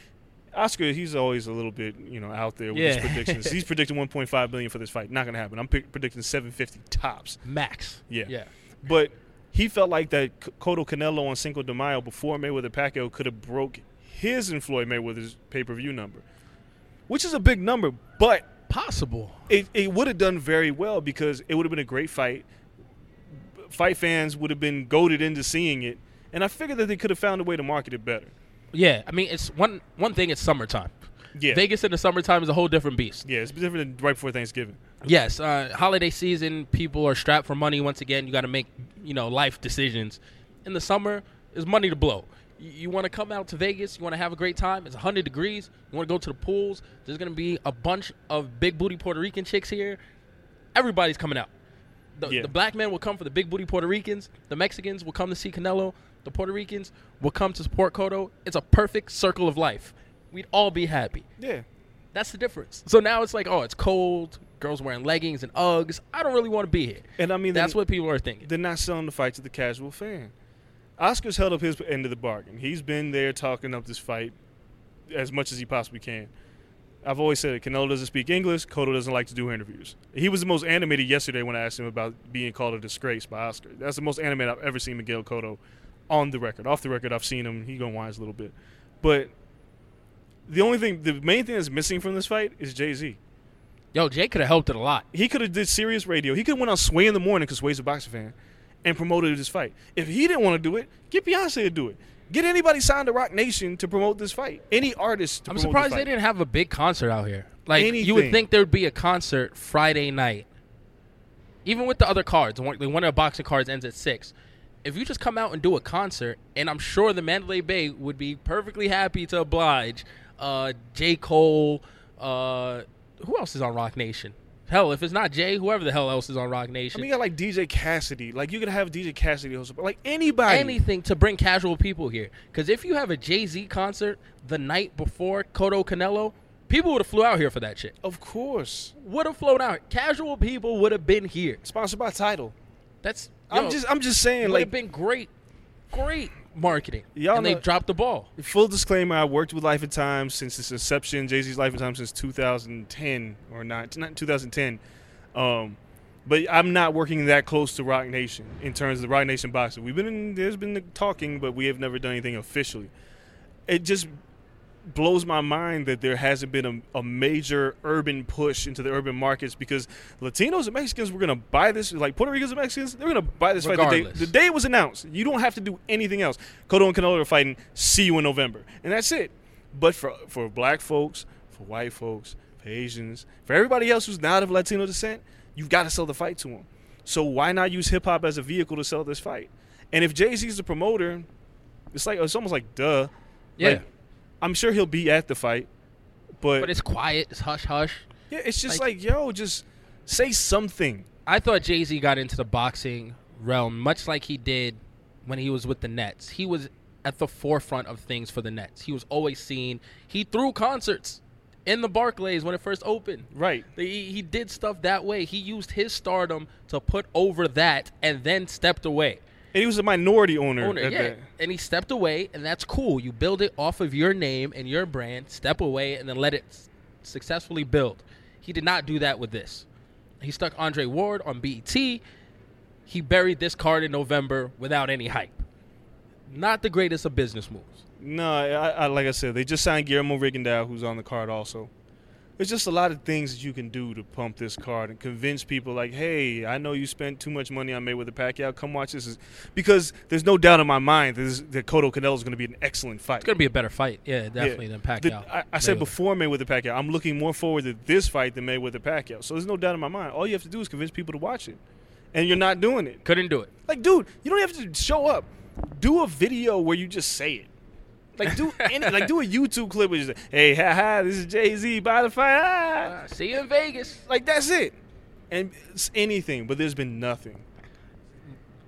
Oscar, he's always a little bit, you know, out there with yeah. his predictions. He's predicting one point five billion dollars for this fight. Not going to happen. I'm p- predicting seven fifty tops. Max. Yeah. yeah. But he felt like that Cotto Canelo on Cinco de Mayo before Mayweather Pacquiao could have broke his and Floyd Mayweather's pay-per-view number. Which is a big number, but possible. It it would have done very well because it would have been a great fight. Fight fans would have been goaded into seeing it, and I figured that they could have found a way to market it better. Yeah, I mean, it's one one thing. It's summertime. Yeah, Vegas in the summertime is a whole different beast. Yeah, it's different than right before Thanksgiving. Yes, uh, holiday season, people are strapped for money once again. You got to make you know life decisions. In the summer, there's money to blow. You want to come out to Vegas. You want to have a great time. It's one hundred degrees. You want to go to the pools. There's going to be a bunch of big booty Puerto Rican chicks here. Everybody's coming out. The, yeah. the black men will come for the big booty Puerto Ricans. The Mexicans will come to see Canelo. The Puerto Ricans will come to support Cotto. It's a perfect circle of life. We'd all be happy. Yeah. That's the difference. So now it's like, oh, it's cold. Girls wearing leggings and Uggs. I don't really want to be here. And I mean, that's what people are thinking. They're not selling the fight to the casual fan. Oscar's held up his end of the bargain. He's been there talking up this fight as much as he possibly can. I've always said it. Canelo doesn't speak English. Cotto doesn't like to do interviews. He was the most animated yesterday when I asked him about being called a disgrace by Oscar. That's the most animated I've ever seen Miguel Cotto on the record. Off the record, I've seen him. He's going to whine a little bit. But the only thing, the main thing that's missing from this fight is Jay-Z. Yo, Jay could have helped it a lot. He could have did serious radio. He could have went on Sway in the morning because Sway's a boxing fan. And promoted this fight. If he didn't want to do it, get Beyonce to do it. Get anybody signed to Roc Nation to promote this fight. Any artist to I'm promote surprised this fight. They didn't have a big concert out here. Like, Anything. You would think there would be a concert Friday night. Even with the other cards, one of the boxing cards ends at six. If you just come out and do a concert, and I'm sure the Mandalay Bay would be perfectly happy to oblige uh, J. Cole. Uh, who else is on Roc Nation? Hell, if it's not Jay, whoever the hell else is on Roc Nation. I mean, you got like D J Cassidy. Like, you could have D J Cassidy host, like anybody. Anything to bring casual people here. Because if you have a Jay-Z concert the night before Cotto Canelo, people would have flew out here for that shit. Of course. Would have flown out. Casual people would have been here. Sponsored by Tidal. That's, yo, I'm just I'm just saying. It would have like, been great. Great. marketing. Y'all and know, they dropped the ball. Full disclaimer, I worked with Life and Times since its inception, Jay-Z's Life and Times since two thousand ten or not, not two thousand ten. Um, but I'm not working that close to Roc Nation in terms of the Roc Nation boxing. We've been in, there's been the talking, but we have never done anything officially. It just blows my mind that there hasn't been a, a major urban push into the urban markets, because Latinos and Mexicans were going to buy this, like Puerto Ricans and Mexicans, they were going to buy this regardless. Fight the day, the day it was announced. You don't have to do anything else. Cotto and Canelo are fighting, see you in November. And that's it. But for for black folks, for white folks, for Asians, for everybody else who's not of Latino descent, you've got to sell the fight to them. So why not use hip-hop as a vehicle to sell this fight? And if Jay-Z's the promoter, it's like it's almost like, duh. Yeah. Like, I'm sure he'll be at the fight, but but it's quiet, it's hush hush. Yeah, it's just like, like yo, just say something. I thought Jay-Z got into the boxing realm much like he did when he was with the Nets. He was at the forefront of things for the Nets. He was always seen. He threw concerts in the Barclays when it first opened. Right. He, he did stuff that way. He used his stardom to put over that and then stepped away. And he was a minority owner. owner yeah, that. And he stepped away, and that's cool. You build it off of your name and your brand, step away, and then let it s- successfully build. He did not do that with this. He stuck Andre Ward on B E T. He buried this card in November without any hype. Not the greatest of business moves. No, I, I, like I said, they just signed Guillermo Rigondeaux, who's on the card also. There's just a lot of things that you can do to pump this card and convince people like, hey, I know you spent too much money on Mayweather Pacquiao. Come watch this. Because there's no doubt in my mind that, that Cotto Canelo is going to be an excellent fight. It's going to be a better fight, yeah, definitely, yeah. than Pacquiao. The, I, I said before Mayweather Pacquiao, I'm looking more forward to this fight than Mayweather Pacquiao. So there's no doubt in my mind. All you have to do is convince people to watch it. And you're not doing it. Couldn't do it. Like, dude, you don't have to show up. Do a video where you just say it. Like do any, like do a YouTube clip where you say, hey, ha ha, this is Jay-Z, by the fight. Ah. Uh, see you in Vegas. Like that's it. And it's anything, but there's been nothing.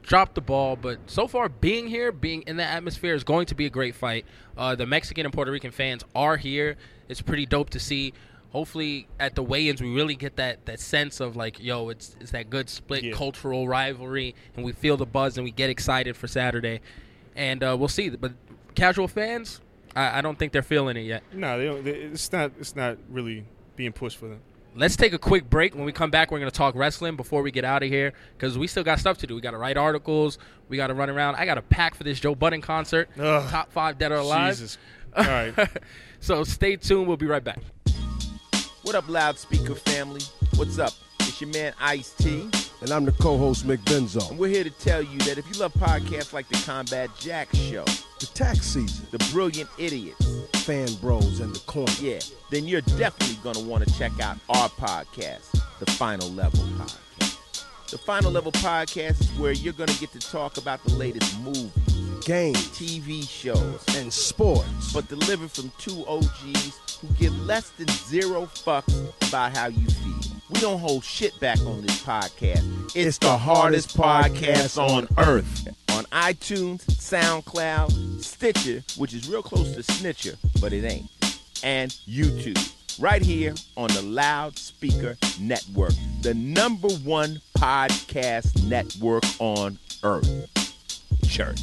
Dropped the ball, but so far being here, being in the atmosphere is going to be a great fight. Uh, the Mexican and Puerto Rican fans are here. It's pretty dope to see. Hopefully at the weigh-ins we really get that, that sense of like, yo, it's it's that good split yeah. cultural rivalry, and we feel the buzz and we get excited for Saturday. And uh, we'll see. But casual fans, I, I don't think they're feeling it yet. No, they don't. They, it's not. It's not really being pushed for them. Let's take a quick break. When we come back, we're going to talk wrestling before we get out of here because we still got stuff to do. We got to write articles. We got to run around. I got to pack for this Joe Budden concert. Ugh, top five dead or alive. Jesus. All right. So stay tuned. We'll be right back. What up, Loudspeaker family? What's up? It's your man Ice-T. And I'm the co-host, McBenzo. And we're here to tell you that if you love podcasts like The Combat Jack Show, The Tax Season, The Brilliant Idiots, Fan Bros in the Corner, yeah, then you're definitely going to want to check out our podcast, The Final Level Podcast. The Final Level Podcast is where you're going to get to talk about the latest movies, games, T V shows, and sports, but delivered from two O Gs who give less than zero fucks about how you feel. We don't hold shit back on this podcast. It's, it's the, the hardest, hardest podcast, podcast on earth. On iTunes, SoundCloud, Stitcher, which is real close to Snitcher, but it ain't. And YouTube. Right here on the Loudspeaker Network. The number one podcast network on earth. Church.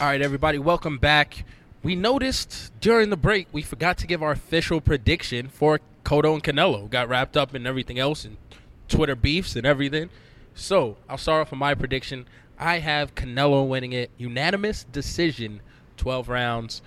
All right, everybody. Welcome back. We noticed during the break we forgot to give our official prediction for Cotto and Canelo. Got wrapped up in everything else and Twitter beefs and everything. So I'll start off with my prediction. I have Canelo winning it. Unanimous decision, twelve rounds.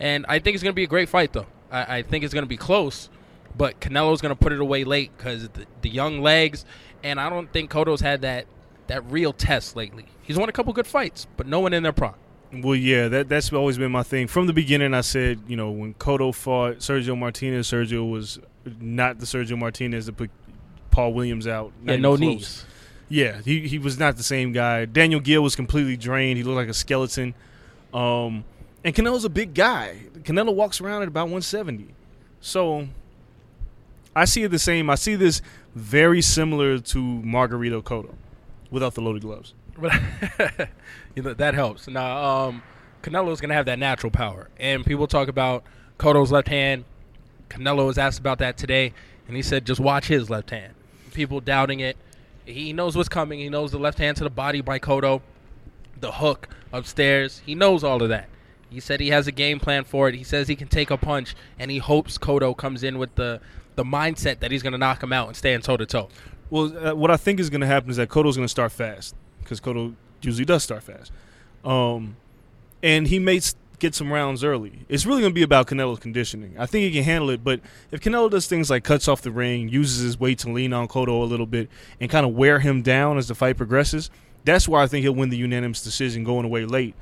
And I think it's going to be a great fight, though. I, I think it's going to be close, but Canelo's going to put it away late because the, the young legs, and I don't think Cotto's had that, that real test lately. He's won a couple good fights, but no one in their prime. Well, yeah, that, that's always been my thing. From the beginning, I said, you know, when Cotto fought Sergio Martinez, Sergio was not the Sergio Martinez that put Paul Williams out. And no knees. Yeah, he, he was not the same guy. Daniel Gill was completely drained. He looked like a skeleton. Um, and Canelo's a big guy. Canelo walks around at about one seventy. So I see it the same. I see this very similar to Margarito Cotto without the loaded gloves. But you know, that helps. Now, um, Canelo's going to have that natural power. And people talk about Cotto's left hand. Canelo was asked about that today, and he said, just watch his left hand. People doubting it. He knows what's coming. He knows the left hand to the body by Cotto. the hook upstairs. He knows all of that. He said he has a game plan for it. He says he can take a punch, and he hopes Cotto comes in with the, the mindset that he's going to knock him out and stand toe-to-toe. Well, uh, what I think is going to happen is that Cotto's going to start fast because Cotto usually does start fast. Um, and he may get some rounds early. It's really going to be about Canelo's conditioning. I think he can handle it, but if Canelo does things like cuts off the ring, uses his weight to lean on Cotto a little bit, and kind of wear him down as the fight progresses, that's why I think he'll win the unanimous decision going away late.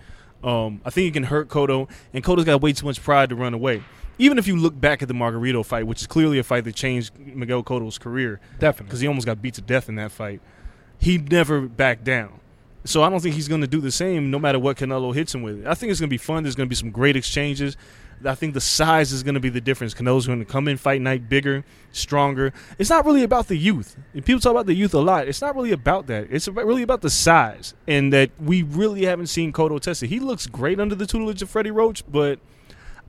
Um, I think he can hurt Cotto, and Cotto's got way too much pride to run away. Even if you look back at the Margarito fight, which is clearly a fight that changed Miguel Cotto's career. Definitely. Because he almost got beat to death in that fight. He never backed down. So I don't think he's going to do the same no matter what Canelo hits him with. I think it's going to be fun. There's going to be some great exchanges. I think the size is going to be the difference. Canelo's going to come in fight night bigger, stronger. It's not really about the youth. And people talk about the youth a lot. It's not really about that. It's really about the size, and that we really haven't seen Cotto tested. He looks great under the tutelage of Freddie Roach, but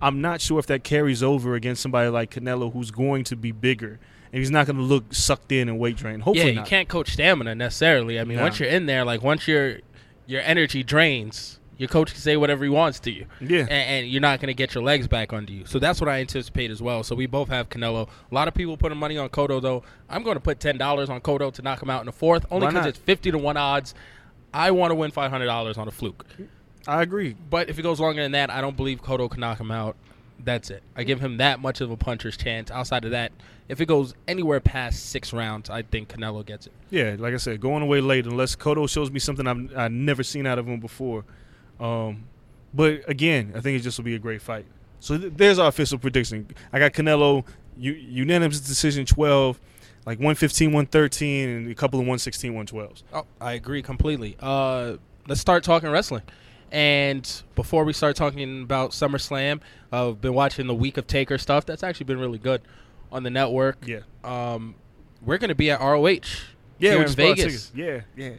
I'm not sure if that carries over against somebody like Canelo, who's going to be bigger. And he's not going to look sucked in and weight drained. Hopefully, yeah, you not. Can't coach stamina necessarily. I mean, nah. once you're in there, like once your your energy drains, your coach can say whatever he wants to you. Yeah, and, and you're not going to get your legs back under you. So that's what I anticipate as well. So we both have Canelo. A lot of people putting money on Cotto though. I'm going to put ten dollars on Cotto to knock him out in the fourth, only because it's fifty to one odds. I want to win five hundred dollars on a fluke. I agree, but if it goes longer than that, I don't believe Cotto can knock him out. That's it. I give him that much of a puncher's chance. Outside of that, if it goes anywhere past six rounds, I think Canelo gets it. Yeah, like I said, going away late, unless Cotto shows me something I've, I've never seen out of him before. Um, but, again, I think it just will be a great fight. So th- there's our official prediction. I got Canelo, u- unanimous decision twelve, like one fifteen, one thirteen, and a couple of one sixteen, one twelves. Oh, I agree completely. Uh, let's start talking wrestling. And before we start talking about SummerSlam, uh, I've been watching the Week of Taker stuff. That's actually been really good on the network. Yeah. Um, we're going to be at R O H yeah, here in Vegas. Yeah, yeah, yeah.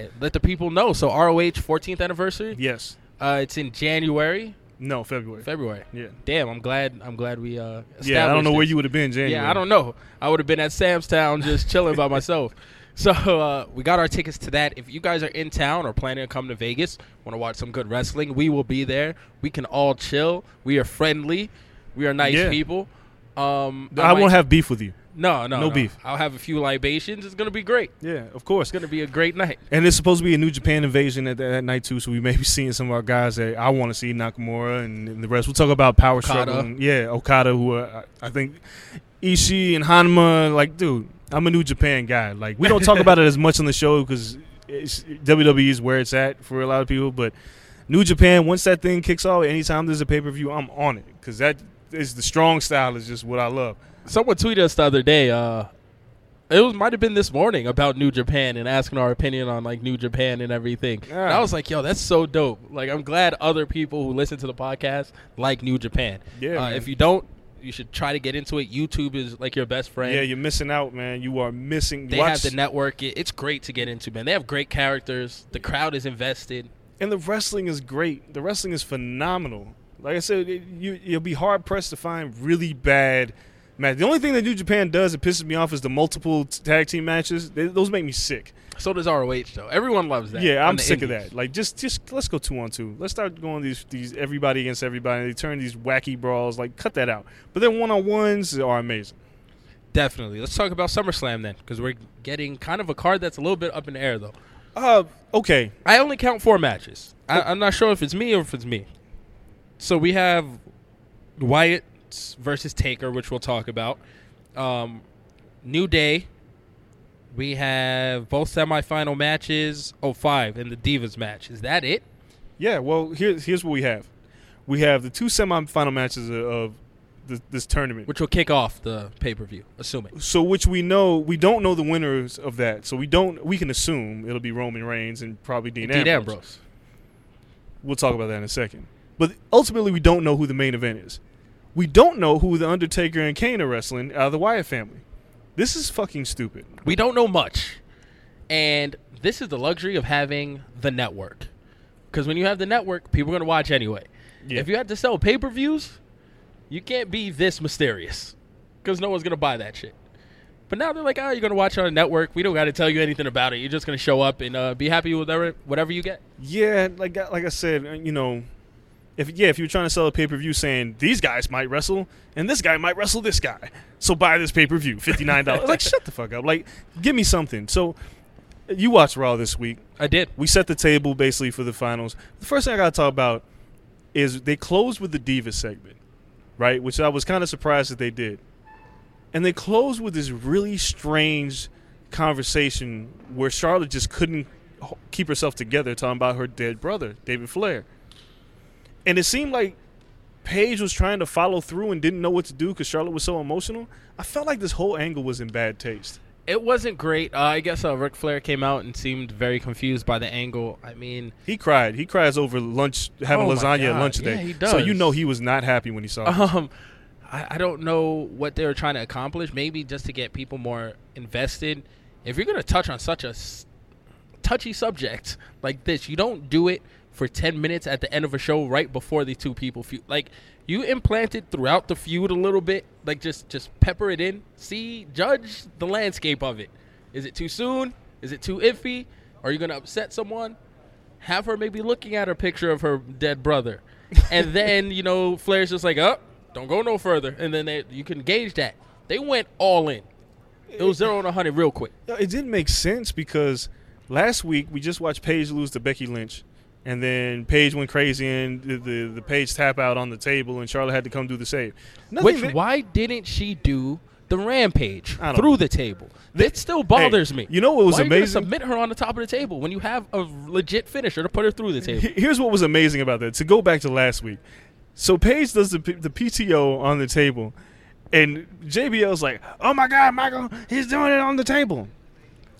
Yeah. Let the people know. So R O H fourteenth anniversary? Yes. Uh, it's in January. No, February. February. Yeah. Damn, I'm glad I'm glad we uh established Yeah, I don't know this. Where you would have been January. Yeah, I don't know. I would have been at Sam's Town just chilling by myself. So uh, we got our tickets to that. If you guys are in town or planning to come to Vegas, want to watch some good wrestling, we will be there. We can all chill. We are friendly. We are nice yeah. people. Um, I, I might, won't have beef with you. No, no. No, no beef. I'll have a few libations. It's going to be great. Yeah, of course. It's going to be a great night. And it's supposed to be a New Japan invasion at that, that night, too, so we may be seeing some of our guys that I want to see, Nakamura and, and the rest. We'll talk about power struggle. Yeah, Okada, who uh, I think Ishii and Hanma, like, dude. I'm a New Japan guy. Like, we don't talk about it as much on the show because W W E is where it's at for a lot of people. But New Japan, once that thing kicks off, anytime there's a pay-per-view, I'm on it because that is the strong style is just what I love. Someone tweeted us the other day. Uh, it was might have been this morning about New Japan and asking our opinion on, like, New Japan and everything. Yeah. And I was like, yo, that's so dope. Like, I'm glad other people who listen to the podcast like New Japan. Yeah, uh, if you don't, you should try to get into it. YouTube is like your best friend. Yeah, you're missing out, man. You are missing. They Watch. have the network. It's great to get into, man. They have great characters. The crowd is invested. And the wrestling is great. The wrestling is phenomenal. Like I said, it, you, you'll be hard-pressed to find really bad matches. The only thing that New Japan does that pisses me off is the multiple tag team matches. They, those make me sick. So does R O H, though. Everyone loves that. Yeah, I'm sick indies. Of that. Like, just, just let's go two on two. Let's start going these these everybody against everybody. They turn these wacky brawls. Like, cut that out. But then one-on-ones are amazing. Definitely. Let's talk about SummerSlam then, because we're getting kind of a card that's a little bit up in the air, though. Uh, okay. I only count four matches. I, I'm not sure if it's me or if it's me. So we have Wyatt versus Taker, which we'll talk about. Um, New Day. We have both semifinal matches, oh, five, and the Divas match. Is that it? Yeah, well, here's, here's what we have. We have the two semifinal matches of, of this, this tournament. Which will kick off the pay-per-view, assuming. So, which we know, we don't know the winners of that. So, we don't, we can assume it'll be Roman Reigns and probably Dean Ambrose. Dean Ambrose. We'll talk about that in a second. But ultimately, we don't know who the main event is. We don't know who the Undertaker and Kane are wrestling out of the Wyatt family. This is fucking stupid. We don't know much. And this is the luxury of having the network. Because when you have the network, people are going to watch anyway. Yeah. If you have to sell pay-per-views, you can't be this mysterious. Because no one's going to buy that shit. But now they're like, oh, you're going to watch it on a network. We don't got to tell you anything about it. You're just going to show up and uh, be happy with whatever, whatever you get. Yeah, like like I said, you know, if yeah, if you were trying to sell a pay-per-view saying these guys might wrestle and this guy might wrestle this guy, so buy this pay-per-view, fifty-nine dollars. Like, shut the fuck up. Like, give me something. So you watched Raw this week. I did. We set the table basically for the finals. The first thing I got to talk about is they closed with the Divas segment, right, which I was kind of surprised that they did. And they closed with this really strange conversation where Charlotte just couldn't keep herself together talking about her dead brother, David Flair. And it seemed like Paige was trying to follow through and didn't know what to do because Charlotte was so emotional. I felt like this whole angle was in bad taste. It wasn't great. Uh, I guess uh, Ric Flair came out and seemed very confused by the angle. I mean, he cried. He cries over lunch, having oh lasagna at lunch today. Yeah, he does. So you know he was not happy when he saw it. Um, I, I don't know what they were trying to accomplish. Maybe just to get people more invested. If you're going to touch on such a s- touchy subject like this, you don't do it for ten minutes at the end of a show right before the two people feud. Like, you implanted throughout the feud a little bit. Like, just, just pepper it in. See, judge the landscape of it. Is it too soon? Is it too iffy? Are you going to upset someone? Have her maybe looking at her picture of her dead brother. And then, you know, Flair's just like, oh, don't go no further. And then they, you can gauge that. They went all in. It was zero and one hundred real quick. It didn't make sense because last week we just watched Paige lose to Becky Lynch. And then Paige went crazy and the, the, the Paige tap out on the table and Charlotte had to come do the save. Nothing Which, that, why didn't she do the rampage through know. the table? That they, still bothers hey, me. You know what was why amazing? Submit her on the top of the table when you have a legit finisher to put her through the table. Here's what was amazing about that. To go back to last week. So Paige does the, the P T O on the table and J B L's like, oh my God, Michael, he's doing it on the table.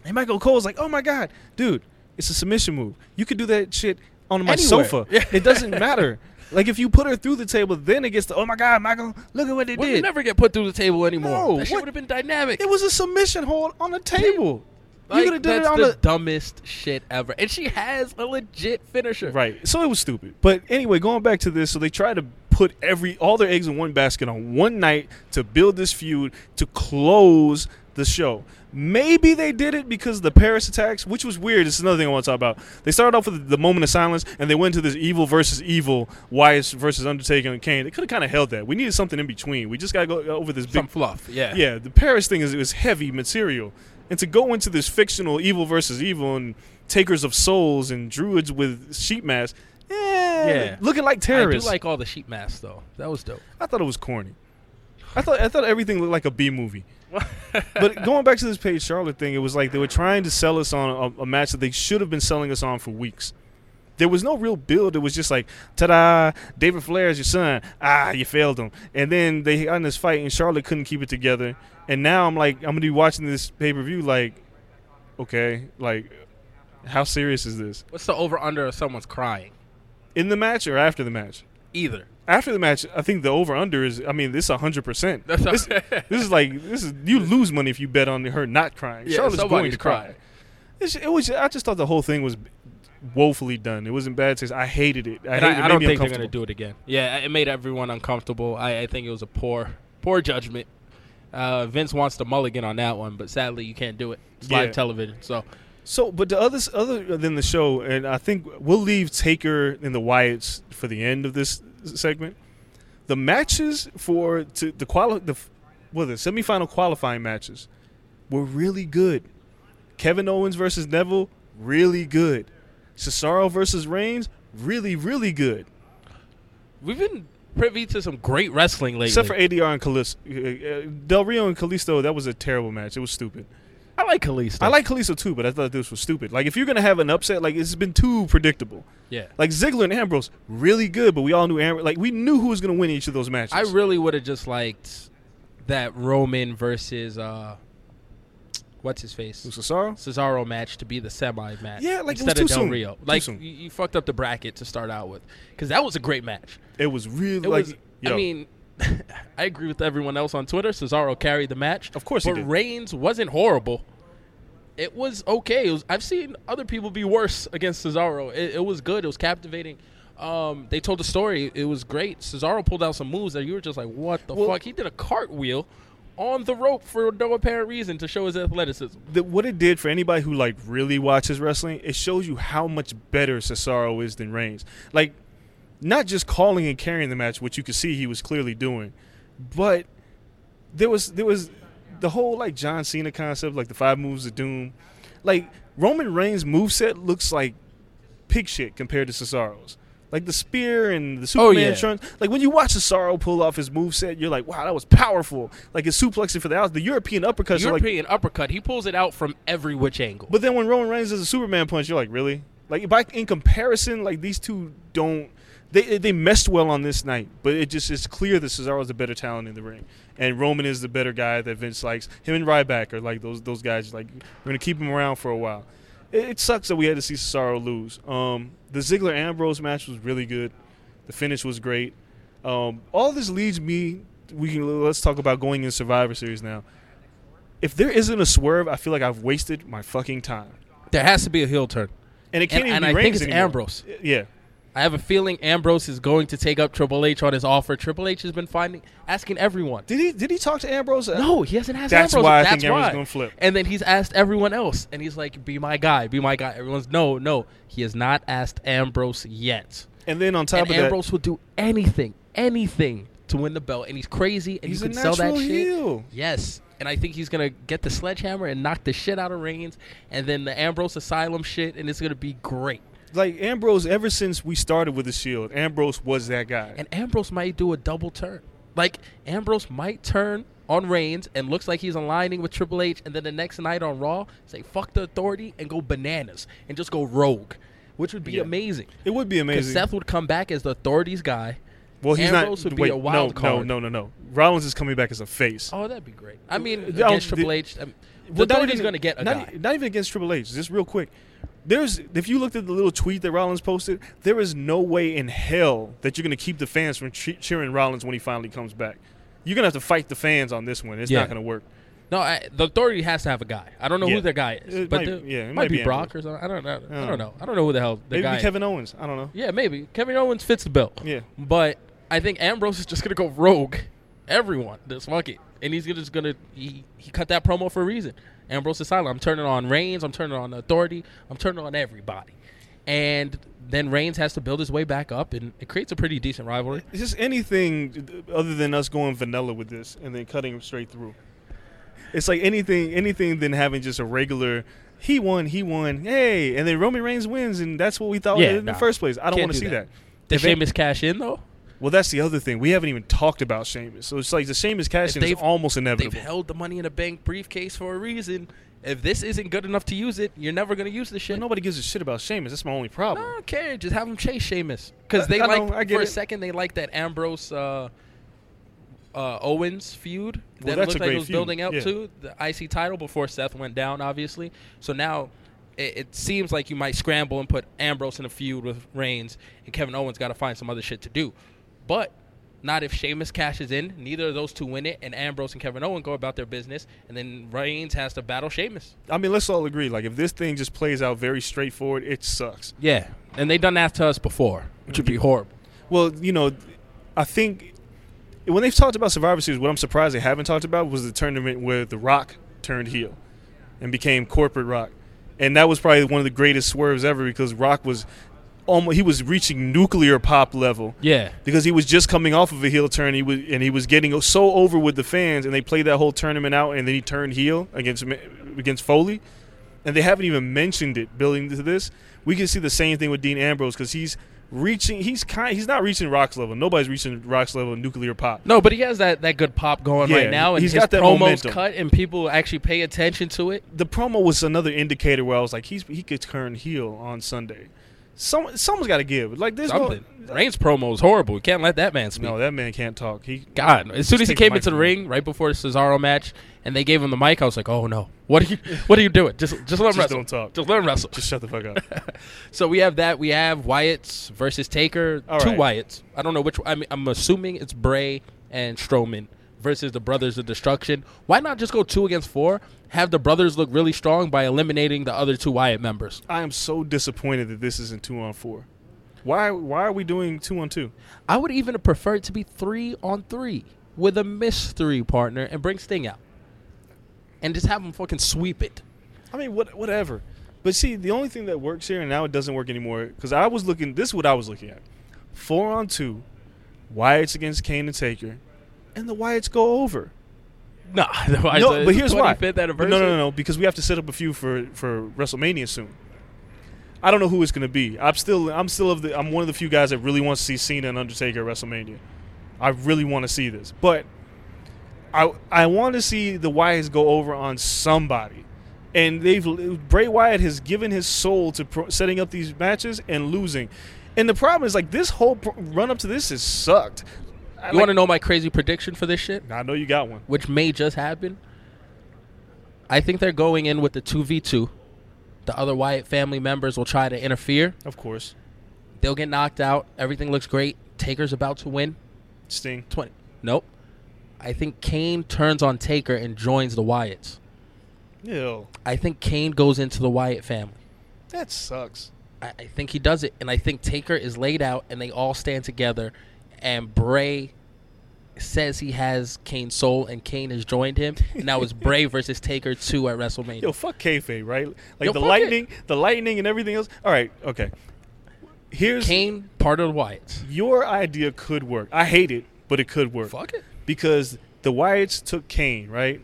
And Michael Cole's like, oh my God, dude, it's a submission move. You could do that shit on my Anywhere. sofa. It doesn't matter. Like, if you put her through the table, then it gets to, oh, my God, Michael, look at what they well, did. We'll never get put through the table anymore. No, that shit would have been dynamic. It was a submission hold on the table. Like, you could have done it on the, the dumbest shit ever. And she has a legit finisher. Right. So it was stupid. But anyway, going back to this, so they tried to put every all their eggs in one basket on one night to build this feud to close the show. Maybe they did it because of the Paris attacks, which was weird. It's another thing I want to talk about. They started off with the moment of silence, and they went to this evil versus evil, Wyatt versus Undertaker and Kane. They could have kind of held that. We needed something in between. We just got to go over this big – Some fluff, yeah. Yeah, the Paris thing is, is heavy material. And to go into this fictional evil versus evil and takers of souls and druids with sheep masks, yeah, yeah. looking like terrorists. I do like all the sheep masks, though. That was dope. I thought it was corny. I thought I thought everything looked like a B movie. But going back to this Paige Charlotte thing, it was like they were trying to sell us on a, a match that they should have been selling us on for weeks. There was no real build. It was just like, ta-da, David Flair is your son. Ah, you failed him. And then they got in this fight, and Charlotte couldn't keep it together. And now I'm like, I'm going to be watching this pay-per-view like, okay, like, how serious is this? What's the over-under of someone's crying? In the match or after the match? Either. After the match, I think the over-under is, I mean, this is one hundred percent. That's this, this is like, this is you lose money if you bet on her not crying. Yeah, Charlotte's going to cry. cry. It's, it was. I just thought the whole thing was woefully done. It wasn't bad. I hated it. I, hated I, it. I don't think they're going to do it again. Yeah, it made everyone uncomfortable. I, I think it was a poor, poor judgment. Uh, Vince wants to mulligan on that one, but sadly you can't do it. It's yeah. live television, so. So, but the others, other than the show, and I think we'll leave Taker and the Wyatts for the end of this segment. The matches for to, the quali- the well, the semifinal qualifying matches were really good. Kevin Owens versus Neville, really good. Cesaro versus Reigns, really, really good. We've been privy to some great wrestling lately. Except for A D R and Kalisto. Uh, Del Rio and Kalisto, that was a terrible match. It was stupid. I like Kalisto. I like Kalisto too, but I thought this was stupid. Like, if you're going to have an upset, like, it's been too predictable. Yeah. Like, Ziggler and Ambrose, really good, but we all knew Ambrose. Like, we knew who was going to win each of those matches. I really would have just liked that Roman versus, uh, what's his face? Cesaro? Cesaro match to be the semi match. Yeah, like, instead it was too of Del Rio. Soon. Like, soon. You, you fucked up the bracket to start out with. Because that was a great match. It was really, it like, was, I mean, I agree with everyone else on Twitter. Cesaro carried the match. Of course he did. But Reigns wasn't horrible. It was okay. It was, I've seen other people be worse against Cesaro. It, it was good. It was captivating. Um, they told the story. It was great. Cesaro pulled out some moves that you were just like, what the well, fuck? He did a cartwheel on the rope for no apparent reason to show his athleticism. The, what it did for anybody who like really watches wrestling, it shows you how much better Cesaro is than Reigns. Like, not just calling and carrying the match, which you could see he was clearly doing, but there was there was the whole like John Cena concept, like the five moves of doom. Like, Roman Reigns' moveset looks like pig shit compared to Cesaro's. Like the spear and the Superman oh, yeah. trunks. Like, when you watch Cesaro pull off his moveset, you're like, wow, that was powerful. Like, his suplexing for the house. The European uppercut. The European like, uppercut. He pulls it out from every which angle. But then when Roman Reigns does a Superman punch, you're like, really? Like, by, in comparison, like, these two don't. They they messed well on this night, but it just it's clear that Cesaro's the better talent in the ring, and Roman is the better guy that Vince likes. Him and Ryback are like those those guys. Like, we're gonna keep him around for a while. It, it sucks that we had to see Cesaro lose. Um, the Ziggler Ambrose match was really good. The finish was great. Um, all this leads me. We can let's talk about going in Survivor Series now. If there isn't a swerve, I feel like I've wasted my fucking time. There has to be a heel turn, and it can't and, even and be Reigns anymore. And I think it's Ambrose. Yeah. I have a feeling Ambrose is going to take up Triple H on his offer. Triple H has been finding asking everyone. Did he did he talk to Ambrose? No, he hasn't asked That's Ambrose. Why That's why I think Ambrose is going to flip. And then he's asked everyone else, and he's like, be my guy, be my guy. Everyone's, no, no. He has not asked Ambrose yet. And then on top and of Ambrose that. Ambrose will do anything, anything to win the belt, and he's crazy, and he's you can sell that shit. Heel. Yes, and I think he's going to get the sledgehammer and knock the shit out of Reigns, and then the Ambrose Asylum shit, and it's going to be great. Like, Ambrose, ever since we started with the Shield, Ambrose was that guy. And Ambrose might do a double turn. Like, Ambrose might turn on Reigns and looks like he's aligning with Triple H, and then the next night on Raw, say, fuck the authority and go bananas and just go rogue, which would be yeah. amazing. It would be amazing. Because Seth would come back as the authority's guy. Well, he's Ambrose not, would wait, be a wild no, card. No, no, no, no. Rollins is coming back as a face. Oh, that'd be great. I mean, uh, against uh, Triple the, H. I mean, the authority's going to get a not, guy. Not even against Triple H. Just real quick. There's, if you looked at the little tweet that Rollins posted, there is no way in hell that you're going to keep the fans from che- cheering Rollins when he finally comes back. You're going to have to fight the fans on this one. It's yeah. not going to work. No, I, the authority has to have a guy. I don't know yeah. who their guy is. It but might, the, yeah, it might, might be, be Brock Andrews. or something. I don't know. I don't, I don't know. know. I don't know who the hell the maybe guy is. Maybe Kevin Owens. I don't know. Yeah, maybe. Kevin Owens fits the bill. Yeah. But I think Ambrose is just going to go rogue. Everyone. Just fuck it. And he's just going to – he cut that promo for a reason. Ambrose Asylum. I'm turning on Reigns. I'm turning on the authority. I'm turning on everybody. And then Reigns has to build his way back up, and it creates a pretty decent rivalry. Is this anything other than us going vanilla with this and then cutting him straight through? It's like anything anything than having just a regular, he won, he won, hey, and then Roman Reigns wins, and that's what we thought yeah, in nah, the first place. I don't want to do see that. that. Did Sheamus cash in, though? Well, that's the other thing. We haven't even talked about Sheamus. So it's like the Sheamus cash-in is almost inevitable. They've held the Money in the Bank briefcase for a reason. If this isn't good enough to use it, you're never going to use this shit. Well, nobody gives a shit about Sheamus. That's my only problem. I don't care. Just have them chase Sheamus. Because they I like, for it. a second, they like that Ambrose uh, uh, Owens feud. Well, that that's looked a like great it was feud. building up yeah. to the I C title before Seth went down, obviously. So now it, it seems like you might scramble and put Ambrose in a feud with Reigns, and Kevin Owens got to find some other shit to do. But not if Sheamus cashes in. Neither of those two win it, and Ambrose and Kevin Owens go about their business, and then Reigns has to battle Sheamus. I mean, let's all agree. Like, if this thing just plays out very straightforward, it sucks. Yeah, and they've done that to us before, which would be horrible. Well, you know, I think when they've talked about Survivor Series, what I'm surprised they haven't talked about was the tournament where The Rock turned heel and became Corporate Rock. And that was probably one of the greatest swerves ever because Rock was – Almost, he was reaching nuclear pop level. Yeah, because he was just coming off of a heel turn. He was, and he was getting so over with the fans, and they played that whole tournament out, and then he turned heel against against Foley, and they haven't even mentioned it. Building to this, we can see the same thing with Dean Ambrose because he's reaching. He's kind. He's not reaching Rock's level. Nobody's reaching Rock's level of nuclear pop. No, but he has that, that good pop going yeah, right now, and he's his got that promos momentum. Cut, and people actually pay attention to it. The promo was another indicator where I was like, he's he could turn heel on Sunday. Some, someone's got to give. Like there's Something. No, Reigns' promo is horrible. We can't let that man speak. No, that man can't talk. He God. As soon as he came the into the ring, right before the Cesaro match, and they gave him the mic, I was like, oh, no. What are you What are you doing? Just just let him just wrestle. Just don't talk. Just let him wrestle. Just shut the fuck up. So we have that. We have Wyatt's versus Taker. All Two right. Wyatts. I don't know which one. I mean, I'm assuming it's Bray and Strowman versus the Brothers of Destruction. Why not just go two against four? Have the brothers look really strong by eliminating the other two Wyatt members. I am so disappointed that this isn't two on four. Why Why are we doing two on two? I would even prefer it to be three on three. with a mystery partner and bring Sting out. And just have him fucking sweep it. I mean, what, whatever. But see, the only thing that works here, and now it doesn't work anymore, because I was looking, this is what I was looking at. Four on two, Wyatt's against Kane and Taker, and the Wyatts go over. Nah, the Wyatts no, but here's why. No, no, no, no, because we have to set up a few for, for WrestleMania soon. I don't know who it's going to be. I'm still, I'm still of the, I'm one of the few guys that really wants to see Cena and Undertaker at WrestleMania. I really want to see this, but I, I want to see the Wyatts go over on somebody, and they've Bray Wyatt has given his soul to pro, setting up these matches and losing, and the problem is like this whole pro, run up to this has sucked. I, you like, want to know my crazy prediction for this shit? I know you got one, which may just happen. I think they're going in with the two v two. The other Wyatt family members will try to interfere. Of course. They'll get knocked out. Everything looks great. Taker's about to win. Sting. twenty. Nope. I think Kane turns on Taker and joins the Wyatts. Ew. I think Kane goes into the Wyatt family. That sucks. I, I think he does it. And I think Taker is laid out and they all stand together. And Bray says he has Kane's soul, and Kane has joined him. And now it's Bray versus Taker two at WrestleMania. Yo, fuck kayfabe, right? Like Yo, the lightning, it. the lightning, and everything else. All right, okay. Here's Kane, part of the Wyatts. Your idea could work. I hate it, but it could work. Fuck it, because the Wyatts took Kane, right,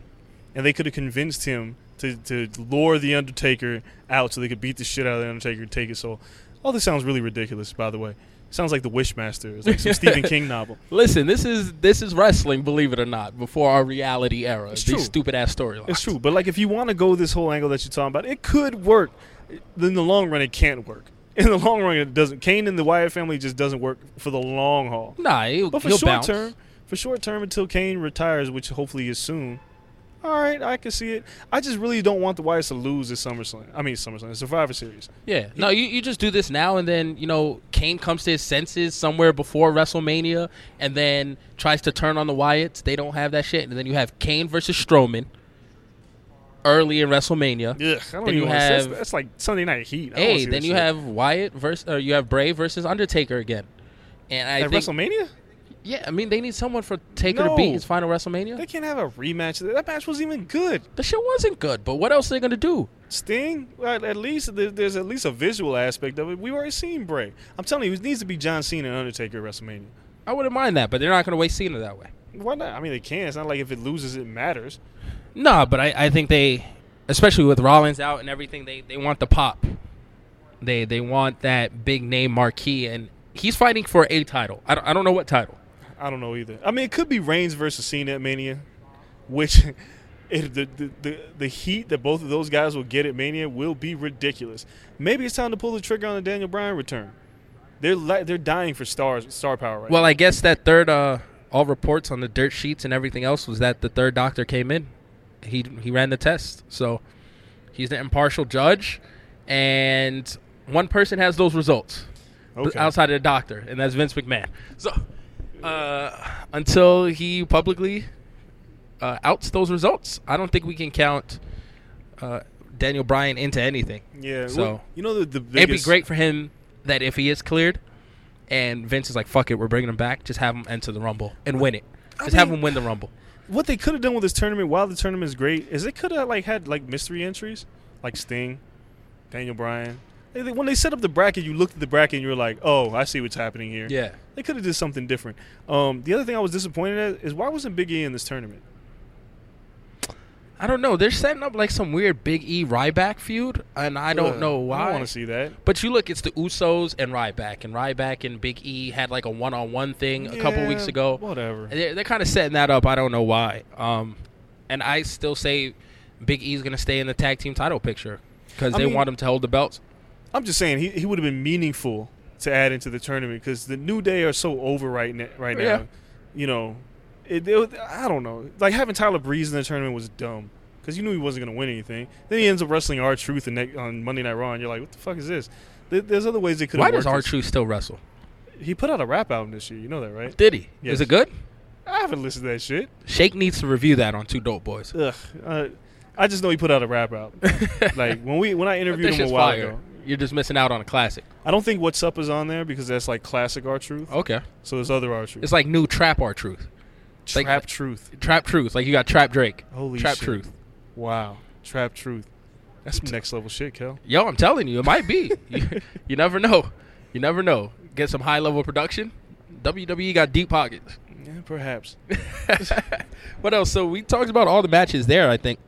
and they could have convinced him to to lure the Undertaker out so they could beat the shit out of the Undertaker and take his soul. All this sounds really ridiculous, by the way. Sounds like the Wishmaster. It's like some Stephen King novel. Listen, this is this is wrestling, believe it or not, before our reality era. It's these true. Stupid-ass storylines. It's true. But, like, if you want to go this whole angle that you're talking about, it could work. In the long run, it can't work. In the long run, it doesn't. Kane and the Wyatt family just doesn't work for the long haul. Nah, he'll bounce. But for short bounce. term, for short term until Kane retires, which hopefully is soon, all right, I can see it. I just really don't want the Wyatts to lose at SummerSlam. I mean, SummerSlam, Survivor Series. Yeah. No, you, you just do this now and then, you know, Kane comes to his senses somewhere before WrestleMania and then tries to turn on the Wyatts. They don't have that shit. And then you have Kane versus Strowman early in WrestleMania. Yeah, I don't then even have, that's, that's like Sunday Night Heat. I hey, then you shit. have Wyatt versus, or you have Bray versus Undertaker again. And I at think, WrestleMania? Yeah, I mean, they need someone for Taker no, to beat his final WrestleMania. They can't have a rematch. That match wasn't even good. The shit wasn't good, but what else are they going to do? Sting? At, at least there's at least a visual aspect of it. We've already seen Bray. I'm telling you, it needs to be John Cena and Undertaker at WrestleMania. I wouldn't mind that, but they're not going to waste Cena that way. Why not? I mean, they can. It's not like if it loses, it matters. Nah, but I, I think they, especially with Rollins out and everything, they, they want the pop. They, they want that big name marquee, and he's fighting for a title. I don't, I don't know what title. I don't know either. I mean, it could be Reigns versus Cena at Mania, which if the, the, the, the heat that both of those guys will get at Mania will be ridiculous. Maybe it's time to pull the trigger on the Daniel Bryan return. They're li- they're dying for stars, star power right well, now. Well, I guess that third, uh, all reports on the dirt sheets and everything else was that the third doctor came in. He he ran the test. So he's the impartial judge, and one person has those results okay. outside of the doctor, and that's Vince McMahon. So... Uh, until he publicly uh, outs those results, I don't think we can count uh, Daniel Bryan into anything. Yeah, so well, you know the, the biggest... it'd be great for him that if he is cleared, and Vince is like, "Fuck it, we're bringing him back. Just have him enter the Rumble and win it. Just I have mean, him win the Rumble." What they could have done with this tournament, while the tournament is great, is they could have like had like mystery entries, like Sting, Daniel Bryan. When they set up the bracket, you looked at the bracket and you were like, oh, I see what's happening here. Yeah. They could have did something different. Um, the other thing I was disappointed at is why wasn't Big E in this tournament? I don't know. They're setting up like some weird Big E Ryback feud, and I don't uh, know why. I want to see that. But you look, it's the Usos and Ryback, and Ryback and Big E had like a one-on-one thing yeah, a couple weeks ago. Whatever. They're, they're kind of setting that up. I don't know why. Um, and I still say Big E's going to stay in the tag team title picture because they mean, want him to hold the belts. I'm just saying he, he would have been meaningful to add into the tournament because the New Day are so over right now. Right yeah. now, you know, it, it, I don't know. Like having Tyler Breeze in the tournament was dumb because you knew he wasn't going to win anything. Then he ends up wrestling R-Truth on Monday Night Raw, and you're like, what the fuck is this? There's other ways they could. Why have does R-Truth still wrestle? He put out a rap album this year. You know that, right? Did he? Yes. Is it good? I haven't listened to that shit. Shake needs to review that on Two Dope Boys. Ugh, uh, I just know he put out a rap album. like when we when I interviewed him a while fire. ago. You're just missing out on a classic. I don't think What's Up is on there because that's like classic R-Truth. Okay. So there's other R-Truth. It's like new trap R-Truth. Trap like, Truth. Trap Truth. Like, you got Trap Drake. Holy Trap shit. Truth. Wow. Trap Truth. That's some next level shit, Kel. Yo, I'm telling you, it might be. you, you never know. You never know. Get some high level production. W W E got deep pockets. Yeah, perhaps. What else? So we talked about all the matches there, I think.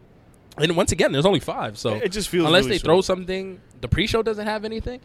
And once again, there's only five. So it just feels unless really they short. Throw something, the pre-show doesn't have anything.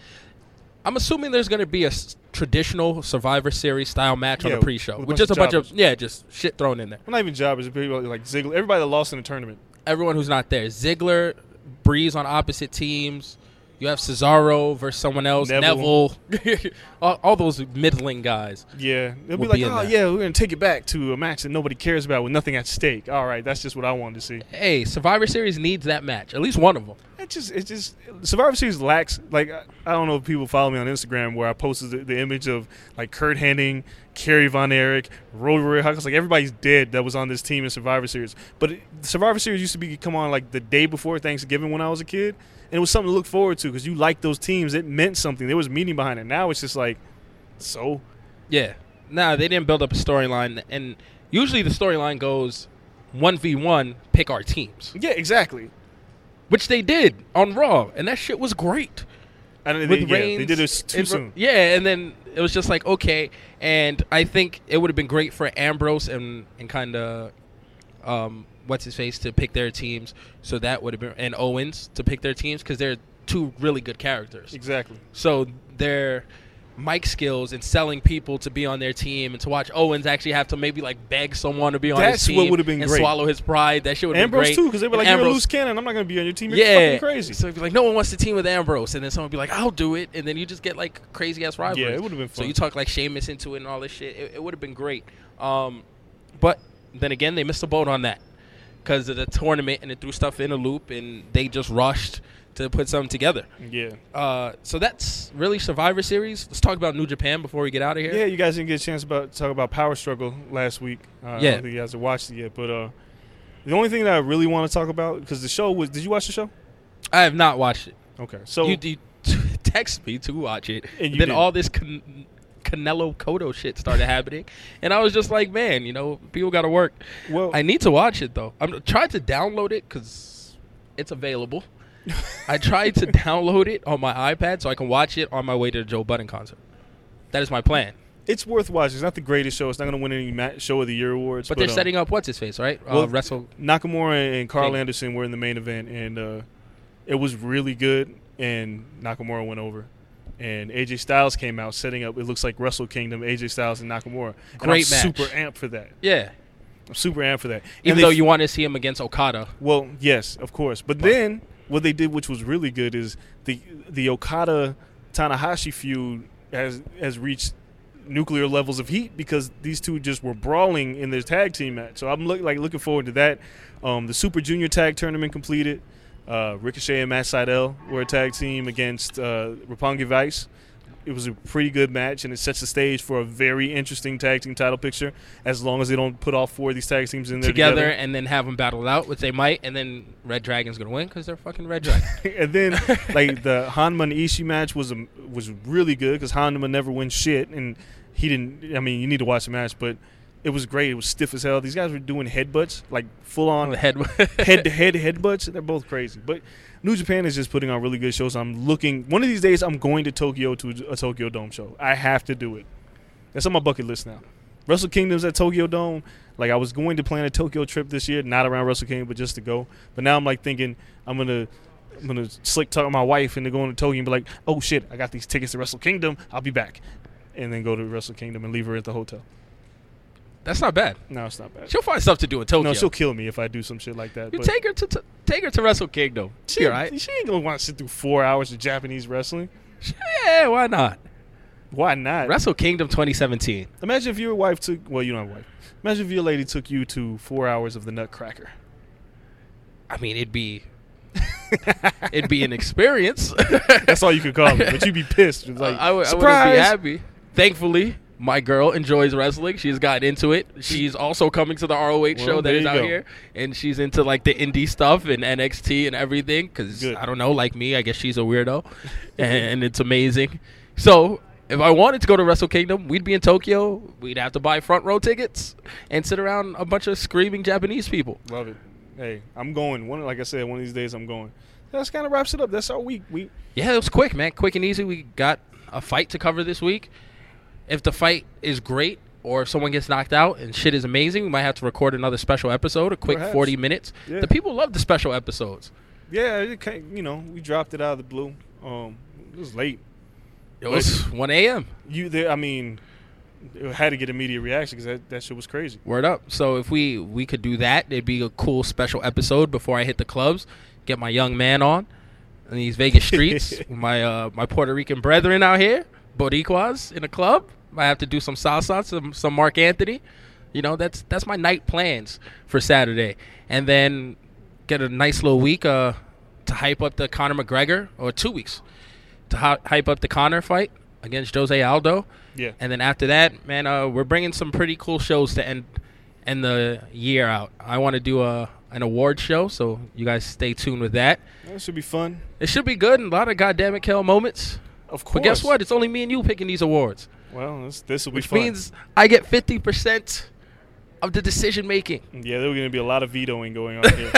I'm assuming there's going to be a s- traditional Survivor Series style match yeah, on the pre-show, with just a bunch jobbers. of yeah, just shit thrown in there. Well, not even jobbers, people like Ziggler. Everybody that lost in the tournament. Everyone who's not there. Ziggler, Breeze on opposite teams. You have Cesaro versus someone else. Neville. Neville. all, all those middling guys. Yeah. They'll be like, be oh, yeah, we're going to take it back to a match that nobody cares about with nothing at stake. All right, that's just what I wanted to see. Hey, Survivor Series needs that match, at least one of them. It just, it just Survivor Series lacks, like, I don't know if people follow me on Instagram where I posted the, the image of, like, Kurt Hennig, Kerry Von Erich, Rory Hawkins, like, everybody's dead that was on this team in Survivor Series. But it, Survivor Series used to be, come on, like, the day before Thanksgiving when I was a kid. And it was something to look forward to because you liked those teams. It meant something. There was meaning behind it. Now it's just like, so? Yeah. Nah, they didn't build up a storyline. And usually the storyline goes one v one, pick our teams. Yeah, exactly. Which they did on Raw. And that shit was great. And they, yeah, Reigns, they did it too and, soon. Yeah, and then it was just like, okay. And I think it would have been great for Ambrose and, and kind of um, – what's his face to pick their teams, so that would have been, and Owens to pick their teams because they're two really good characters. Exactly. So their mic skills and selling people to be on their team and to watch Owens actually have to maybe like beg someone to be on That's his team. That's what would have been and great. Swallow his pride. That shit would have been great. Ambrose too, because they were like, Ambrose, "You're a loose cannon. I'm not going to be on your team. You're yeah. fucking crazy." So it'd be like, "No one wants to team with Ambrose," and then someone would be like, "I'll do it," and then you just get like crazy ass rivalries. Yeah, it would have been fun. So you talk like Sheamus into it and all this shit. It, it would have been great. Um, but then again, they missed the boat on that. Because of the tournament, and it threw stuff in a loop, and they just rushed to put something together. Yeah. Uh, so that's really Survivor Series. Let's talk about New Japan before we get out of here. Yeah, you guys didn't get a chance about talk about Power Struggle last week. Uh, yeah. I don't think you guys have watched it yet, but uh, the only thing that I really want to talk about because the show was. Did you watch the show? I have not watched it. Okay. So you, you text me to watch it, and you then didn't. all this. Con- Canelo Cotto shit started happening, and I was just like, man, you know, people got to work. Well, I need to watch it, though. I'm trying to download it because it's available. I tried to download it on my iPad so I can watch it on my way to the Joe Budden concert. That is my plan. It's worth watching. It's not the greatest show. It's not going to win any show of the year awards. But, but they're um, setting up what's-his-face, right? Well, uh, Wrestle Nakamura and Carl Kane. Anderson were in the main event, and uh, it was really good, and Nakamura went over. And A J Styles came out setting up, it looks like Wrestle Kingdom, A J Styles and Nakamura. Great and I'm match. super amped for that. Yeah. I'm super amped for that. Even and though f- you want to see him against Okada. Well, yes, of course. But, but then what they did, which was really good, is the the Okada-Tanahashi feud has, has reached nuclear levels of heat because these two just were brawling in their tag team match. So I'm look, like looking forward to that. Um, the Super Junior Tag Tournament completed. Uh, Ricochet and Matt Sydal were a tag team against uh, Roppongi Vice. It was a pretty good match, and it sets the stage for a very interesting tag team title picture as long as they don't put all four of these tag teams in there together. Together and then have them battle it out, which they might, and then Red Dragon's going to win because they're fucking Red Dragon. And then like the Hanma and Ishii match was, a, was really good because Hanma never wins shit, and he didn't – I mean, you need to watch the match, but – it was great. It was stiff as hell. These guys were doing headbutts, like full-on head to head headbutts. They're both crazy. But New Japan is just putting on really good shows. I'm looking – one of these days I'm going to Tokyo to a Tokyo Dome show. I have to do it. That's on my bucket list now. Wrestle Kingdom's at Tokyo Dome. Like I was going to plan a Tokyo trip this year, not around Wrestle Kingdom, but just to go. But now I'm like thinking I'm going to – I'm going to slick talk my wife into going to Tokyo and be like, oh, shit, I got these tickets to Wrestle Kingdom. I'll be back. And then go to Wrestle Kingdom and leave her at the hotel. That's not bad. No, it's not bad. She'll find stuff to do in Tokyo. No, she'll kill me if I do some shit like that. You but take her to t- take her to Wrestle Kingdom. She, all right. She ain't gonna want to sit through four hours of Japanese wrestling. Yeah, why not? Why not? Wrestle Kingdom twenty seventeen. Imagine if your wife took. Well, you don't have a wife. Imagine if your lady took you to four hours of the Nutcracker. I mean, it'd be. It'd be an experience. That's all you could call it. But you'd be pissed. It's like uh, I, w- I wouldn't be happy. Thankfully. My girl enjoys wrestling. She's got into it. She's also coming to the R O H well, show that is out go. here. And she's into, like, the indie stuff and N X T and everything. Because, I don't know, like me, I guess she's a weirdo. and, and it's amazing. So If I wanted to go to Wrestle Kingdom, we'd be in Tokyo. We'd have to buy front row tickets and sit around a bunch of screaming Japanese people. Love it. Hey, I'm going. One, like I said, one of these days I'm going. That's kind of wraps it up. That's our week. We yeah, it was quick, man. Quick and easy. We got a fight to cover this week. If the fight is great or if someone gets knocked out and shit is amazing, we might have to record another special episode, a quick Perhaps. forty minutes. Yeah. The people love the special episodes. Yeah, it came, you know, we dropped it out of the blue. Um, it was late. It was but one a.m. You, there, I mean, it had to get immediate reaction because that, that shit was crazy. Word up. So if we, we could do that, it'd be a cool special episode before I hit the clubs, get my young man on in these Vegas streets, my uh, my Puerto Rican brethren out here, Boricuas in a club. I have to do some salsa, some some Mark Anthony. You know, that's that's my night plans for Saturday. And then get a nice little week uh, to hype up the Conor McGregor, or two weeks. to hype up the Conor fight against Jose Aldo. Yeah. And then after that, man, uh, we're bringing some pretty cool shows to end end the year out. I want to do a an award show, so you guys stay tuned with that. That should be fun. It should be good, and a lot of goddamn it, Kel moments. Of course. But guess what? It's only me and you picking these awards. Well, this, this will be fun. Which means I get fifty percent of the decision-making. Yeah, there's going to be a lot of vetoing going on here.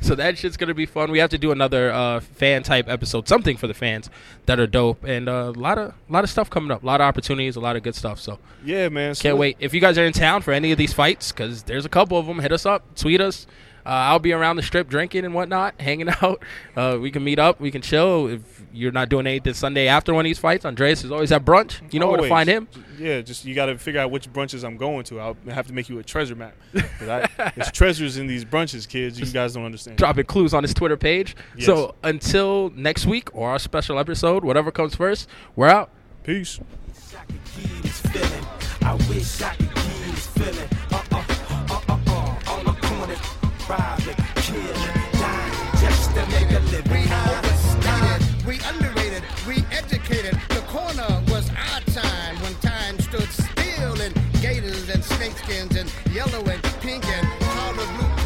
So that shit's going to be fun. We have to do another uh, fan-type episode, something for the fans that are dope. And a uh, lot of lot of stuff coming up, a lot of opportunities, a lot of good stuff. So yeah, man. So can't wait. If you guys are in town for any of these fights, because there's a couple of them, hit us up, tweet us. Uh, I'll be around the strip drinking and whatnot, hanging out. Uh, we can meet up. We can chill. If you're not doing anything Sunday after one of these fights, Andreas is always at brunch. You know always. Where to find him. Yeah, just you got to figure out which brunches I'm going to. I'll have to make you a treasure map. I, there's treasures in these brunches, kids. You just guys don't understand. Dropping clues on his Twitter page. Yes. So until next week or our special episode, whatever comes first, we're out. Peace. I wish I could keep feeling. Private, kill, die, just to make a living. We underrated, we educated. The corner was our time when time stood still in gators and snakeskins and yellow and pink and taller blue.